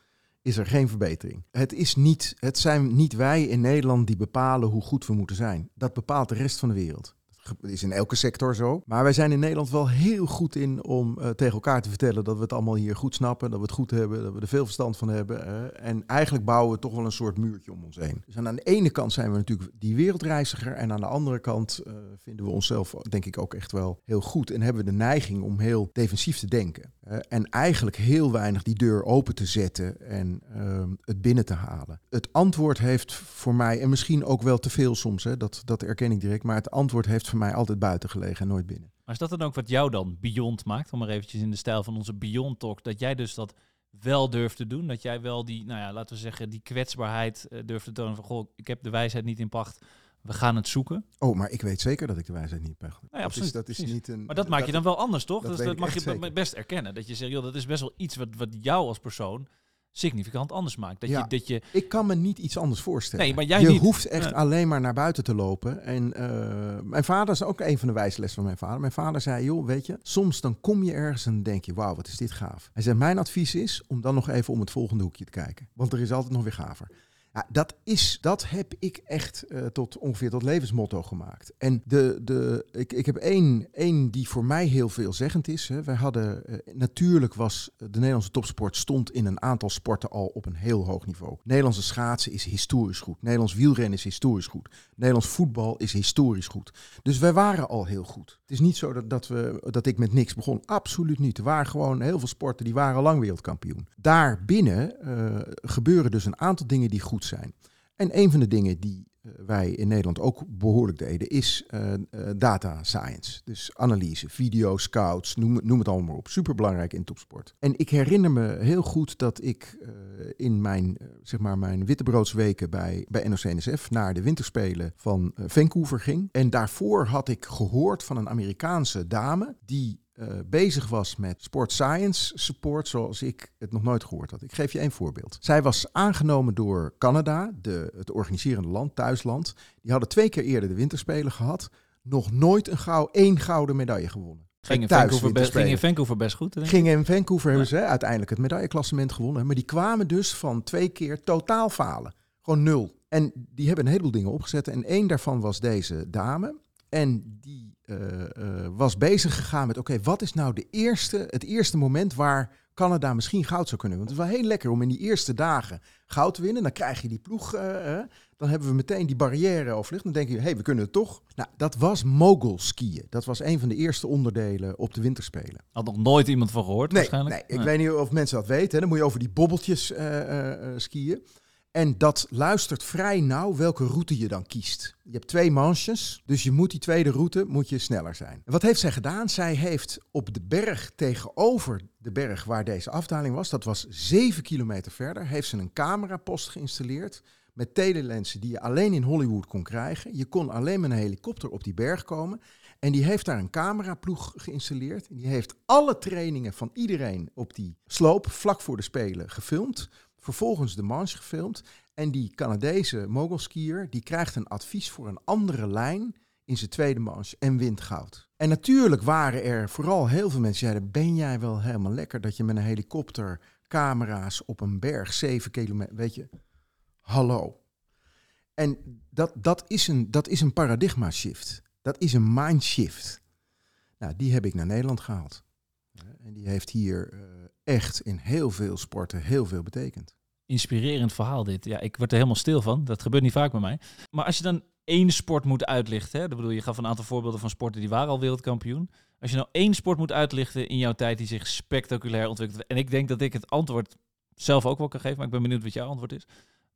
is er geen verbetering. Het is niet, het zijn niet wij in Nederland die bepalen hoe goed we moeten zijn. Dat bepaalt de rest van de wereld. Dat is in elke sector zo. Maar wij zijn in Nederland wel heel goed in om uh, tegen elkaar te vertellen dat we het allemaal hier goed snappen, dat we het goed hebben, dat we er veel verstand van hebben. Uh, en eigenlijk bouwen we toch wel een soort muurtje om ons heen. Dus aan de ene kant zijn we natuurlijk die wereldreiziger en aan de andere kant uh, vinden we onszelf denk ik ook echt wel heel goed en hebben we de neiging om heel defensief te denken. Uh, en eigenlijk heel weinig die deur open te zetten en uh, het binnen te halen. Het antwoord heeft voor mij, en misschien ook wel te veel soms, hè, dat, dat erken ik direct, maar het antwoord heeft voor mij altijd buiten gelegen en nooit binnen. Maar is dat dan ook wat jou dan beyond maakt? Om maar eventjes in de stijl van onze Beyond Talk, dat jij dus dat wel durft te doen, dat jij wel die, nou ja, laten we zeggen, die kwetsbaarheid uh, durft te tonen van, goh, ik heb de wijsheid niet in pacht, we gaan het zoeken. Oh, maar ik weet zeker dat ik de wijsheid niet pacht. Nou ja, absoluut. Dat is, dat is niet een, maar dat, dat maak je dan wel anders, toch? Dat, dat, dat mag je zeker best erkennen. Dat je zegt, joh, dat is best wel iets wat, wat jou als persoon significant anders maakt. Dat ja, je, dat je... Ik kan me niet iets anders voorstellen. Nee, maar jij je niet. hoeft echt ja. alleen maar naar buiten te lopen. En uh, mijn vader is ook een van de wijze lessen van mijn vader. Mijn vader zei, joh, weet je, soms dan kom je ergens en denk je, wauw, wat is dit gaaf. Hij zei, mijn advies is om dan nog even om het volgende hoekje te kijken. Want er is altijd nog weer gaver. Ja, dat, is, dat heb ik echt uh, tot ongeveer tot levensmotto gemaakt. En de, de, ik, ik heb één, één die voor mij heel veelzeggend is. Hè. Wij hadden, uh, natuurlijk was de Nederlandse topsport stond in een aantal sporten al op een heel hoog niveau. Nederlandse schaatsen is historisch goed. Nederlands wielrennen is historisch goed. Nederlands voetbal is historisch goed. Dus wij waren al heel goed. Het is niet zo dat, dat, we, dat ik met niks begon. Absoluut niet. Er waren gewoon heel veel sporten die waren al lang wereldkampioen. Daarbinnen uh, gebeuren dus een aantal dingen die goed zijn. En een van de dingen die wij in Nederland ook behoorlijk deden is uh, data science. Dus analyse, video, scouts, noem, noem het allemaal maar op. Superbelangrijk in topsport. En ik herinner me heel goed dat ik uh, in mijn, uh, zeg maar mijn wittebroodsweken bij, bij N O C N S F naar de winterspelen van uh, Vancouver ging. En daarvoor had ik gehoord van een Amerikaanse dame die Uh, bezig was met sport science support zoals ik het nog nooit gehoord had. Ik geef je één voorbeeld. Zij was aangenomen door Canada, de, het organiserende land, thuisland. Die hadden twee keer eerder de winterspelen gehad. Nog nooit een gauw, één gouden medaille gewonnen. Ging in, Vancouver best, ging in Vancouver best goed. Ging in Vancouver ja. hebben ze uiteindelijk het medailleklassement gewonnen. Maar die kwamen dus van twee keer totaal falen. Gewoon nul. En die hebben een heleboel dingen opgezet. En één daarvan was deze dame. En die uh, uh, was bezig gegaan met, oké, okay, wat is nou de eerste, het eerste moment waar Canada misschien goud zou kunnen winnen? Want het is wel heel lekker om in die eerste dagen goud te winnen. Dan krijg je die ploeg, uh, uh, dan hebben we meteen die barrière overlicht. Dan denk je, hé, hey, we kunnen het toch. Nou, dat was mogulskiën. Dat was een van de eerste onderdelen op de winterspelen. Had nog nooit iemand van gehoord, nee, waarschijnlijk? Nee, ik nee. weet niet of mensen dat weten. Hè. Dan moet je over die bobbeltjes uh, uh, skiën. En dat luistert vrij nauw welke route je dan kiest. Je hebt twee manches, dus je moet die tweede route moet je sneller zijn. En wat heeft zij gedaan? Zij heeft op de berg tegenover de berg waar deze afdaling was, dat was zeven kilometer verder, heeft ze een camerapost geïnstalleerd met telelensen die je alleen in Hollywood kon krijgen. Je kon alleen met een helikopter op die berg komen. En die heeft daar een cameraploeg geïnstalleerd. Die heeft alle trainingen van iedereen op die sloop vlak voor de Spelen gefilmd. Vervolgens de manche gefilmd. En die Canadese mogulskier die krijgt een advies voor een andere lijn in zijn tweede manche en wint goud. En natuurlijk waren er vooral heel veel mensen die zeiden, ben jij wel helemaal lekker dat je met een helikopter camera's op een berg zeven kilometer, weet je, hallo. En dat, dat is een, dat is een paradigma shift. Dat is een mindshift. Nou, die heb ik naar Nederland gehaald. En die heeft hier uh, echt in heel veel sporten heel veel betekend. Inspirerend verhaal dit. Ja, ik word er helemaal stil van. Dat gebeurt niet vaak bij mij. Maar als je dan één sport moet uitlichten... Hè? Dat bedoel, je gaf een aantal voorbeelden van sporten die waren al wereldkampioen. Als je nou één sport moet uitlichten in jouw tijd die zich spectaculair ontwikkelt... en ik denk dat ik het antwoord zelf ook wel kan geven... maar ik ben benieuwd wat jouw antwoord is.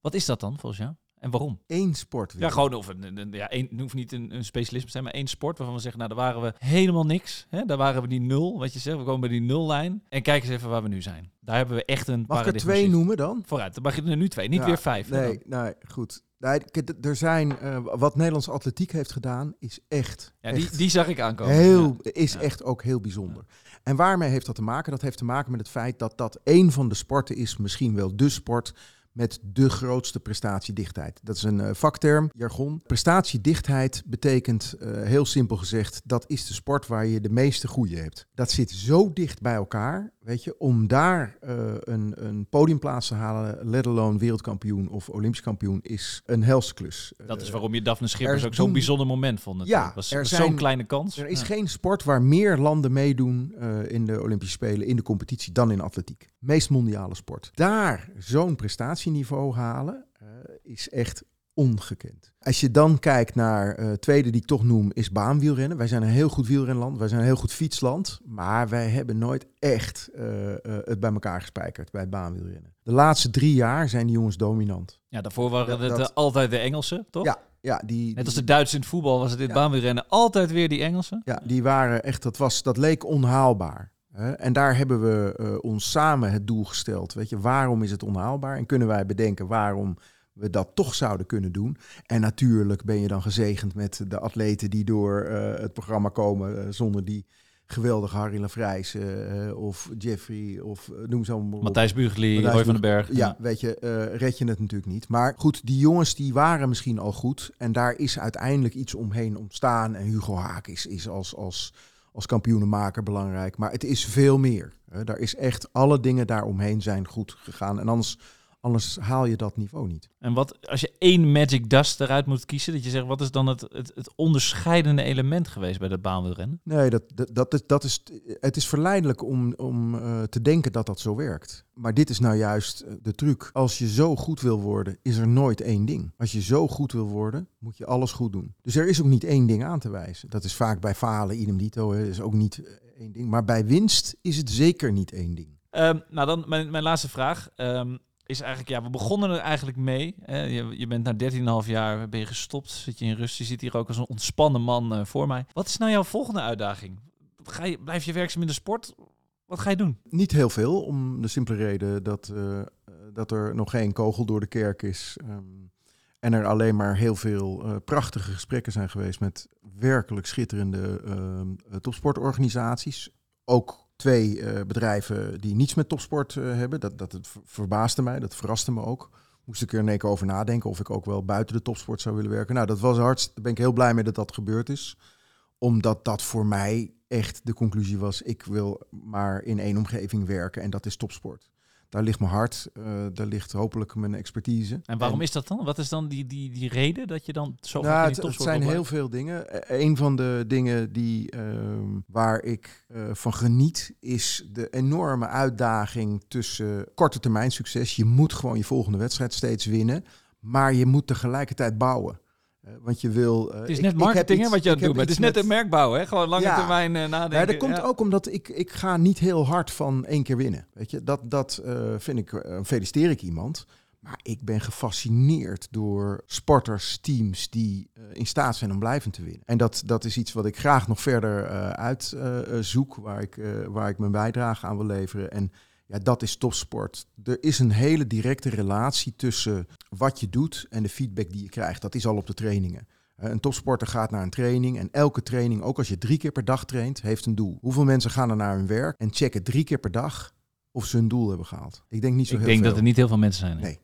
Wat is dat dan volgens jou? En waarom? Eén sport. Weer. Ja, gewoon of een, een, ja, een, hoeft niet een, een specialist te zijn, maar één sport waarvan we zeggen, nou, daar waren we helemaal niks. Hè? Daar waren we die nul, wat je zegt, we komen bij die nullijn. En kijk eens even waar we nu zijn. Daar hebben we echt een paradigma. Mag ik er twee shift. noemen dan? Vooruit, dan mag je er nu twee, niet ja, weer vijf. Nee, nou, nee, goed. Nee, er zijn, uh, wat Nederlandse atletiek heeft gedaan, is echt... Ja, echt die, die zag ik aankomen. Heel, ja. Is ja. echt ook heel bijzonder. Ja. En waarmee heeft dat te maken? Dat heeft te maken met het feit dat dat één van de sporten is, misschien wel de sport... met de grootste prestatiedichtheid. Dat is een uh, vakterm, jargon. Prestatiedichtheid betekent, uh, heel simpel gezegd... dat is de sport waar je de meeste groei hebt. Dat zit zo dicht bij elkaar, weet je... om daar uh, een, een podiumplaats te halen... let alone wereldkampioen of olympisch kampioen... is een helse klus. Dat is waarom je Daphne Schippers ook zo'n bijzonder moment vond. Het ja, was, er was zijn, zo'n kleine kans. Er is ja. geen sport waar meer landen meedoen... Uh, in de Olympische Spelen, in de competitie... dan in atletiek. Meest mondiale sport. Daar zo'n prestatie... niveau halen uh, is echt ongekend. Als je dan kijkt naar uh, tweede die ik toch noem is baanwielrennen. Wij zijn een heel goed wielrenland, wij zijn een heel goed fietsland, maar wij hebben nooit echt uh, uh, het bij elkaar gespijkerd bij het baanwielrennen. De laatste drie jaar zijn die jongens dominant. Ja, daarvoor waren dat, het dat... altijd de Engelsen, toch? Ja. Ja, die, net als de Duitsers in het voetbal was het in het ja. baanwielrennen altijd weer die Engelsen. Ja, die waren echt, dat was, dat leek onhaalbaar. En daar hebben we uh, ons samen het doel gesteld. Weet je, waarom is het onhaalbaar? En kunnen wij bedenken waarom we dat toch zouden kunnen doen? En natuurlijk ben je dan gezegend met de atleten die door uh, het programma komen... Uh, zonder die geweldige Harrie Lavreysen uh, of Jeffrey of uh, noem zo maar op. Matthijs Büchli, Roy van den Berg. Ja, ja. weet je, uh, red je het natuurlijk niet. Maar goed, die jongens die waren misschien al goed. En daar is uiteindelijk iets omheen ontstaan. En Hugo Haak is, is als... als Als kampioenenmaker belangrijk. Maar het is veel meer. He, daar is echt alle dingen daaromheen zijn goed gegaan. En anders, anders haal je dat niveau niet. En wat als je één magic dust eruit moet kiezen... dat je zegt, wat is dan het, het, het onderscheidende element geweest bij dat baanwielrennen? Nee, dat, dat, dat is, dat is, het is verleidelijk om, om uh, te denken dat dat zo werkt. Maar dit is nou juist de truc. Als je zo goed wil worden, is er nooit één ding. Als je zo goed wil worden, moet je alles goed doen. Dus er is ook niet één ding aan te wijzen. Dat is vaak bij falen, idem dito, hè, is ook niet één ding. Maar bij winst is het zeker niet één ding. Um, nou dan, mijn, mijn laatste vraag... Um... is eigenlijk, ja, we begonnen er eigenlijk mee. Eh, je, je bent na dertien komma vijf jaar ben je gestopt, zit je in rust. Je zit hier ook als een ontspannen man uh, voor mij. Wat is nou jouw volgende uitdaging? Ga je, blijf je werkzaam in de sport? Wat ga je doen? Niet heel veel, om de simpele reden dat, uh, dat er nog geen kogel door de kerk is. Um, en er alleen maar heel veel uh, prachtige gesprekken zijn geweest met werkelijk schitterende uh, topsportorganisaties. Ook Twee uh, bedrijven die niets met topsport uh, hebben. Dat, dat het verbaasde mij, dat verraste me ook. Moest ik er een keer over nadenken of ik ook wel buiten de topsport zou willen werken. Nou, dat was hard. Daar ben ik heel blij mee dat dat gebeurd is. Omdat dat voor mij echt de conclusie was. Ik wil maar in één omgeving werken en dat is topsport. Daar ligt mijn hart, uh, daar ligt hopelijk mijn expertise. En waarom en, is dat dan? Wat is dan die, die, die reden dat je dan zo nou, in die topsport? Het zijn opbouwt? heel veel dingen. Een van de dingen die, uh, waar ik uh, van geniet... is de enorme uitdaging tussen korte termijn succes. Je moet gewoon je volgende wedstrijd steeds winnen. Maar je moet tegelijkertijd bouwen. Uh, want je wil... Uh, het is net ik, marketing ik iets, wat je aan het doen bent. Het is net een merkbouw, hè? Gewoon lange ja, termijn uh, nadenken. Ja, dat komt ja. ook omdat ik, ik ga niet heel hard van één keer winnen. Weet je, dat, dat uh, vind ik, uh, feliciteer ik iemand. Maar ik ben gefascineerd door sporters, teams die uh, in staat zijn om blijvend te winnen. En dat, dat is iets wat ik graag nog verder uh, uitzoek, uh, waar, ik, uh, waar ik mijn bijdrage aan wil leveren. En ja, dat is topsport. Er is een hele directe relatie tussen wat je doet en de feedback die je krijgt. Dat is al op de trainingen. Een topsporter gaat naar een training en elke training, ook als je drie keer per dag traint, heeft een doel. Hoeveel mensen gaan er naar hun werk en checken drie keer per dag of ze hun doel hebben gehaald? Ik denk niet zo heel veel. Ik denk dat er niet heel veel mensen zijn. Nee.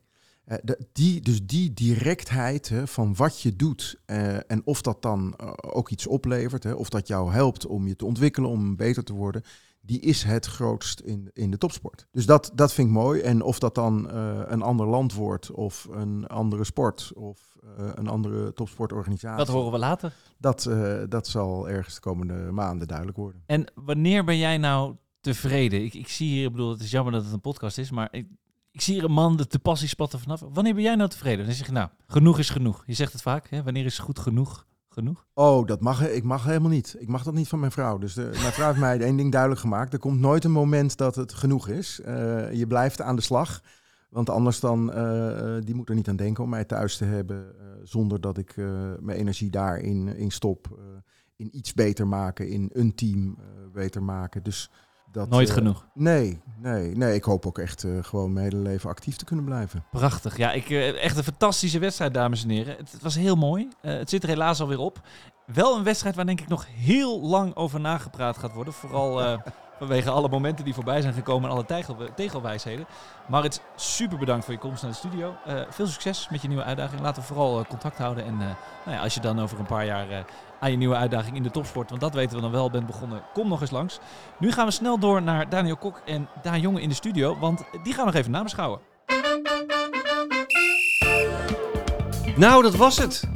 Uh, de, die, dus die directheid hè, van wat je doet uh, en of dat dan uh, ook iets oplevert, hè, of dat jou helpt om je te ontwikkelen, om beter te worden, die is het grootst in, in de topsport. Dus dat, dat vind ik mooi. En of dat dan uh, een ander land wordt of een andere sport of uh, een andere topsportorganisatie. Dat horen we later. Dat, uh, dat zal ergens de komende maanden duidelijk worden. En wanneer ben jij nou tevreden? Ik, ik zie hier, ik bedoel, het is jammer dat het een podcast is, maar ik, ik zie hier een man de passie spatten vanaf. Wanneer ben jij nou tevreden? Dan zeg je, nou, genoeg is genoeg. Je zegt het vaak, hè? Wanneer is goed genoeg genoeg? Oh, dat mag ik mag helemaal niet. Ik mag dat niet van mijn vrouw. Dus de, mijn vrouw heeft mij één ding duidelijk gemaakt. Er komt nooit een moment dat het genoeg is. Uh, je blijft aan de slag. Want anders dan, uh, die moet er niet aan denken om mij thuis te hebben. Uh, zonder dat ik uh, mijn energie daarin in stop. Uh, in iets beter maken, in een team uh, beter maken. Dus dat, nooit uh, genoeg? Nee, nee, nee, ik hoop ook echt uh, gewoon mijn hele leven actief te kunnen blijven. Prachtig. Ja, ik, uh, echt een fantastische wedstrijd, dames en heren. Het, het was heel mooi. Uh, het zit er helaas alweer op. Wel een wedstrijd waar denk ik nog heel lang over nagepraat gaat worden. Vooral... Uh, Vanwege alle momenten die voorbij zijn gekomen en alle tegel, tegelwijsheden. Maurits, super bedankt voor je komst naar de studio. Uh, veel succes met je nieuwe uitdaging. Laten we vooral uh, contact houden. En uh, nou ja, als je dan over een paar jaar uh, aan je nieuwe uitdaging in de topsport, want dat weten we dan wel, bent begonnen, kom nog eens langs. Nu gaan we snel door naar Daniel Kok en Daan Jonge in de studio, want die gaan nog even nabeschouwen. Nou, dat was het.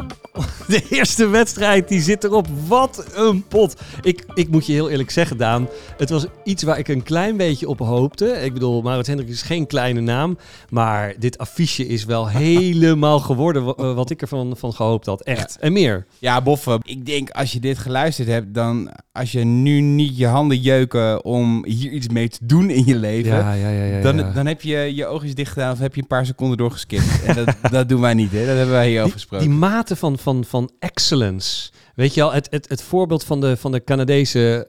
De eerste wedstrijd, die zit erop. Wat een pot. Ik, ik moet je heel eerlijk zeggen, Daan. Het was iets waar ik een klein beetje op hoopte. Ik bedoel, Maurits Hendriks is geen kleine naam. Maar dit affiche is wel helemaal geworden w- wat ik ervan van gehoopt had. Echt. Ja. En meer. Ja, Boffen. Ik denk, als je dit geluisterd hebt, dan als je nu niet je handen jeuken om hier iets mee te doen in je leven. Ja, ja, ja, ja, ja. Dan, dan heb je je oogjes dicht gedaan of heb je een paar seconden doorgeskipt. En dat, dat doen wij niet, hè. Dat hebben wij hier over gesproken. Die mate van... van, van excellence. Weet je al, het, het, het voorbeeld van de, van de Canadese,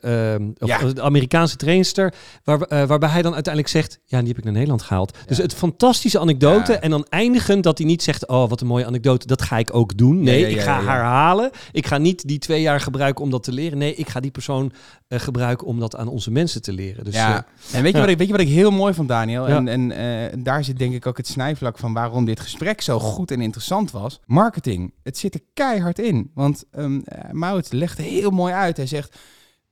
uh, ja. of de Amerikaanse trainster, waar, uh, waarbij hij dan uiteindelijk zegt, ja, die heb ik naar Nederland gehaald. Ja. Dus het fantastische anekdote ja. en dan eindigen dat hij niet zegt, oh, wat een mooie anekdote, dat ga ik ook doen. Nee, ja, ja, ja, ik ga ja, ja. haar halen. Ik ga niet die twee jaar gebruiken om dat te leren. Nee, ik ga die persoon uh, gebruiken om dat aan onze mensen te leren. Dus, ja. uh, en weet je, ja. wat ik, weet je wat ik heel mooi vond, Daniel? Ja. En, en uh, daar zit denk ik ook het snijvlak van waarom dit gesprek zo goed en interessant was. Marketing, het zit er keihard in. Want... Um, Uh, Maurits legt heel mooi uit. Hij zegt,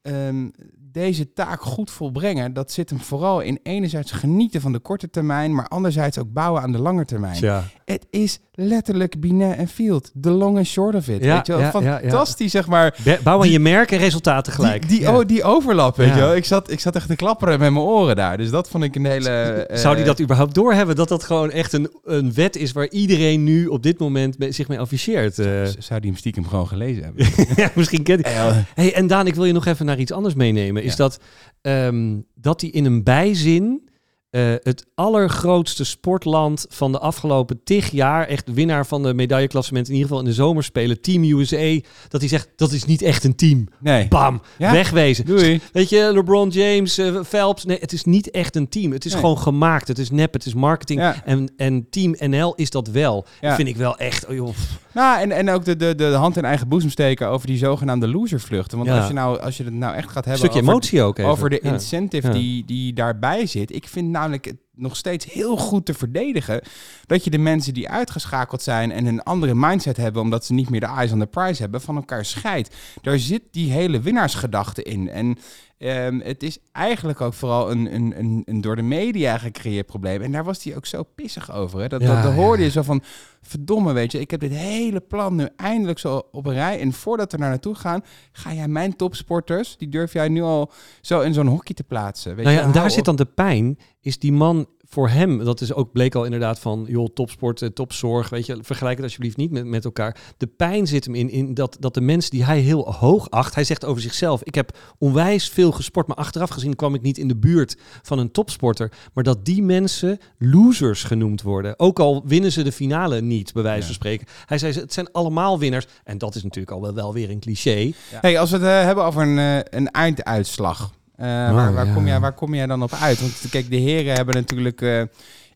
um, deze taak goed volbrengen, dat zit hem vooral in enerzijds genieten van de korte termijn, maar anderzijds ook bouwen aan de lange termijn. Ja. Het is letterlijk Binet en Field. The long and short of it. Ja, weet je wel? Ja, fantastisch, ja, ja. zeg maar. Be- bouwen die, je merk en resultaten gelijk. Die, die, ja. oh, die overlap, weet ja. je wel. Ik zat, ik zat echt te klapperen met mijn oren daar. Dus dat vond ik een hele... Uh, Zou die dat überhaupt doorhebben? Dat dat gewoon echt een, een wet is waar iedereen nu op dit moment be- zich mee afficheert. Uh. Zou die hem stiekem gewoon gelezen hebben? Ja, misschien kent hij. Hey, hey, en Daan, ik wil je nog even naar iets anders meenemen. Is ja. dat um, dat die in een bijzin... Uh, het allergrootste sportland van de afgelopen tig jaar... echt winnaar van de medailleklassement... in ieder geval in de zomerspelen, Team U S A... dat hij zegt, dat is niet echt een team. Nee. Bam, ja? Wegwezen. Doei. Weet je, LeBron James, uh, Phelps... nee, het is niet echt een team. Het is nee. gewoon gemaakt. Het is nep, het is marketing. Ja. En, en Team N L is dat wel. Ja. Dat vind ik wel echt... Oh joh. Nou, en, en ook de, de, de hand in eigen boezem steken... over die zogenaamde loservluchten. Want ja. als, je nou, als je het nou echt gaat hebben... Een stukje over, emotie ook even. Over de ja. incentive ja. Die, die daarbij zit... ik vind nou... namelijk nog steeds heel goed te verdedigen... dat je de mensen die uitgeschakeld zijn... en een andere mindset hebben... omdat ze niet meer de eyes on the prize hebben... van elkaar scheidt. Daar zit die hele winnaarsgedachte in. En um, het is eigenlijk ook vooral een, een, een, een door de media gecreëerd probleem. En daar was hij ook zo pissig over. Hè? Dat, ja, dat, dat hoorde je ja. zo van... verdomme, weet je, ik heb dit hele plan nu eindelijk zo op een rij. En voordat we naar naartoe gaan, ga jij mijn topsporters... die durf jij nu al zo in zo'n hokje te plaatsen. Weet nou ja, je, en daar op... zit dan de pijn, is die man... voor hem, dat is ook bleek al inderdaad van... joh, topsport, topzorg, weet je... vergelijk het alsjeblieft niet met, met elkaar. De pijn zit hem in, in dat, dat de mensen die hij heel hoog acht... hij zegt over zichzelf, ik heb onwijs veel gesport... maar achteraf gezien kwam ik niet in de buurt van een topsporter... maar dat die mensen losers genoemd worden. Ook al winnen ze de finale niet, bij wijze ja. van spreken. Hij zei, het zijn allemaal winnaars. En dat is natuurlijk al wel, wel weer een cliché. Ja. Hey, als we het uh, hebben over een, uh, een einduitslag... Uh, oh, waar, waar, ja. kom jij, waar kom jij dan op uit? Want kijk, de heren hebben natuurlijk uh,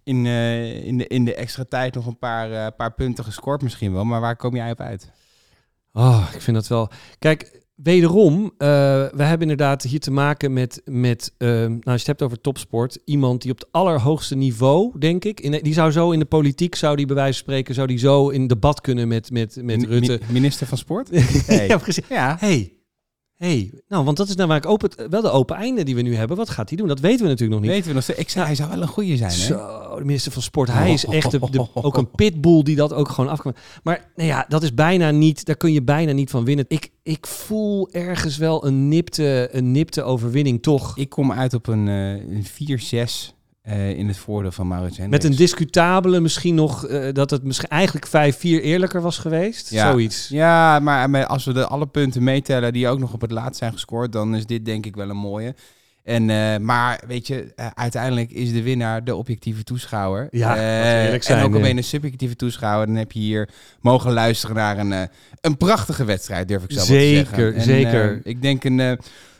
in, uh, in, de, in de extra tijd nog een paar, uh, paar punten gescoord misschien wel. Maar waar kom jij op uit? Oh, ik vind dat wel... Kijk, wederom, uh, we hebben inderdaad hier te maken met... met uh, nou, als je het hebt over topsport, iemand die op het allerhoogste niveau, denk ik... In, die zou zo in de politiek, zou die bij wijze van spreken... zou die zo in debat kunnen met, met, met M- Rutte. Minister van Sport? Hey. Ja, precies. Ja. Hey. Hé, hey, nou, want dat is nou waar ik open, wel de open einde die we nu hebben. Wat gaat hij doen? Dat weten we natuurlijk nog niet. Weten we nog steeds. Ik zei, hij zou wel een goeie zijn, hè? Zo, de minister van Sport. Hij is echt de, de, ook een pitbull die dat ook gewoon afkomt. Maar nou ja, dat is bijna niet... Daar kun je bijna niet van winnen. Ik, ik voel ergens wel een nipte, een nipte overwinning, toch? Ik kom uit op een, uh, een vier zes... Uh, in het voordeel van Maurits Hendriks. Met een discutabele misschien nog... Uh, dat het misschien eigenlijk vijf vier eerlijker was geweest. Ja. Zoiets. Ja, maar als we de alle punten meetellen... die ook nog op het laatst zijn gescoord... dan is dit denk ik wel een mooie. En, uh, maar weet je, uh, uiteindelijk is de winnaar de objectieve toeschouwer. Ja, uh, dat zijn, en ook alweer een subjectieve toeschouwer. Dan heb je hier mogen luisteren naar een, uh, een prachtige wedstrijd, durf ik zo zeker, te zeggen. En, zeker. Uh, ik denk een... Uh,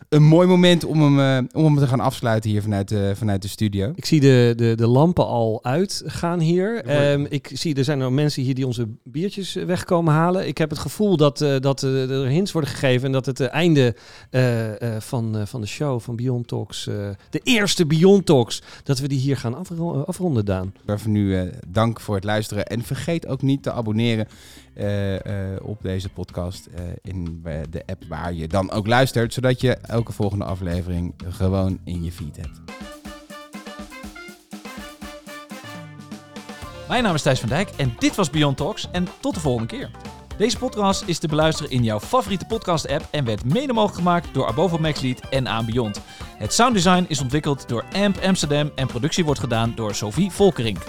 Een mooi moment om hem, uh, om hem te gaan afsluiten hier vanuit de, vanuit de studio. Ik zie de, de, de lampen al uitgaan hier. Um, ik zie, er zijn er mensen hier die onze biertjes wegkomen halen. Ik heb het gevoel dat, uh, dat uh, er hints worden gegeven... en dat het uh, einde uh, uh, van, uh, van de show, van Beyond Talks... Uh, de eerste Beyond Talks, dat we die hier gaan afro- afronden, Daan. Daarvoor nu uh, dank voor het luisteren. En vergeet ook niet te abonneren uh, uh, op deze podcast... Uh, in uh, de app waar je dan ook luistert, zodat je... elke volgende aflevering gewoon in je feed hebt. Mijn naam is Thijs van Dijk en dit was Beyond Talks en tot de volgende keer. Deze podcast is te beluisteren in jouw favoriete podcast app en werd mede mogelijk gemaakt door Abovo Maxliet en Aan Beyond. Het sounddesign is ontwikkeld door Amp Amsterdam en productie wordt gedaan door Sophie Volkerink.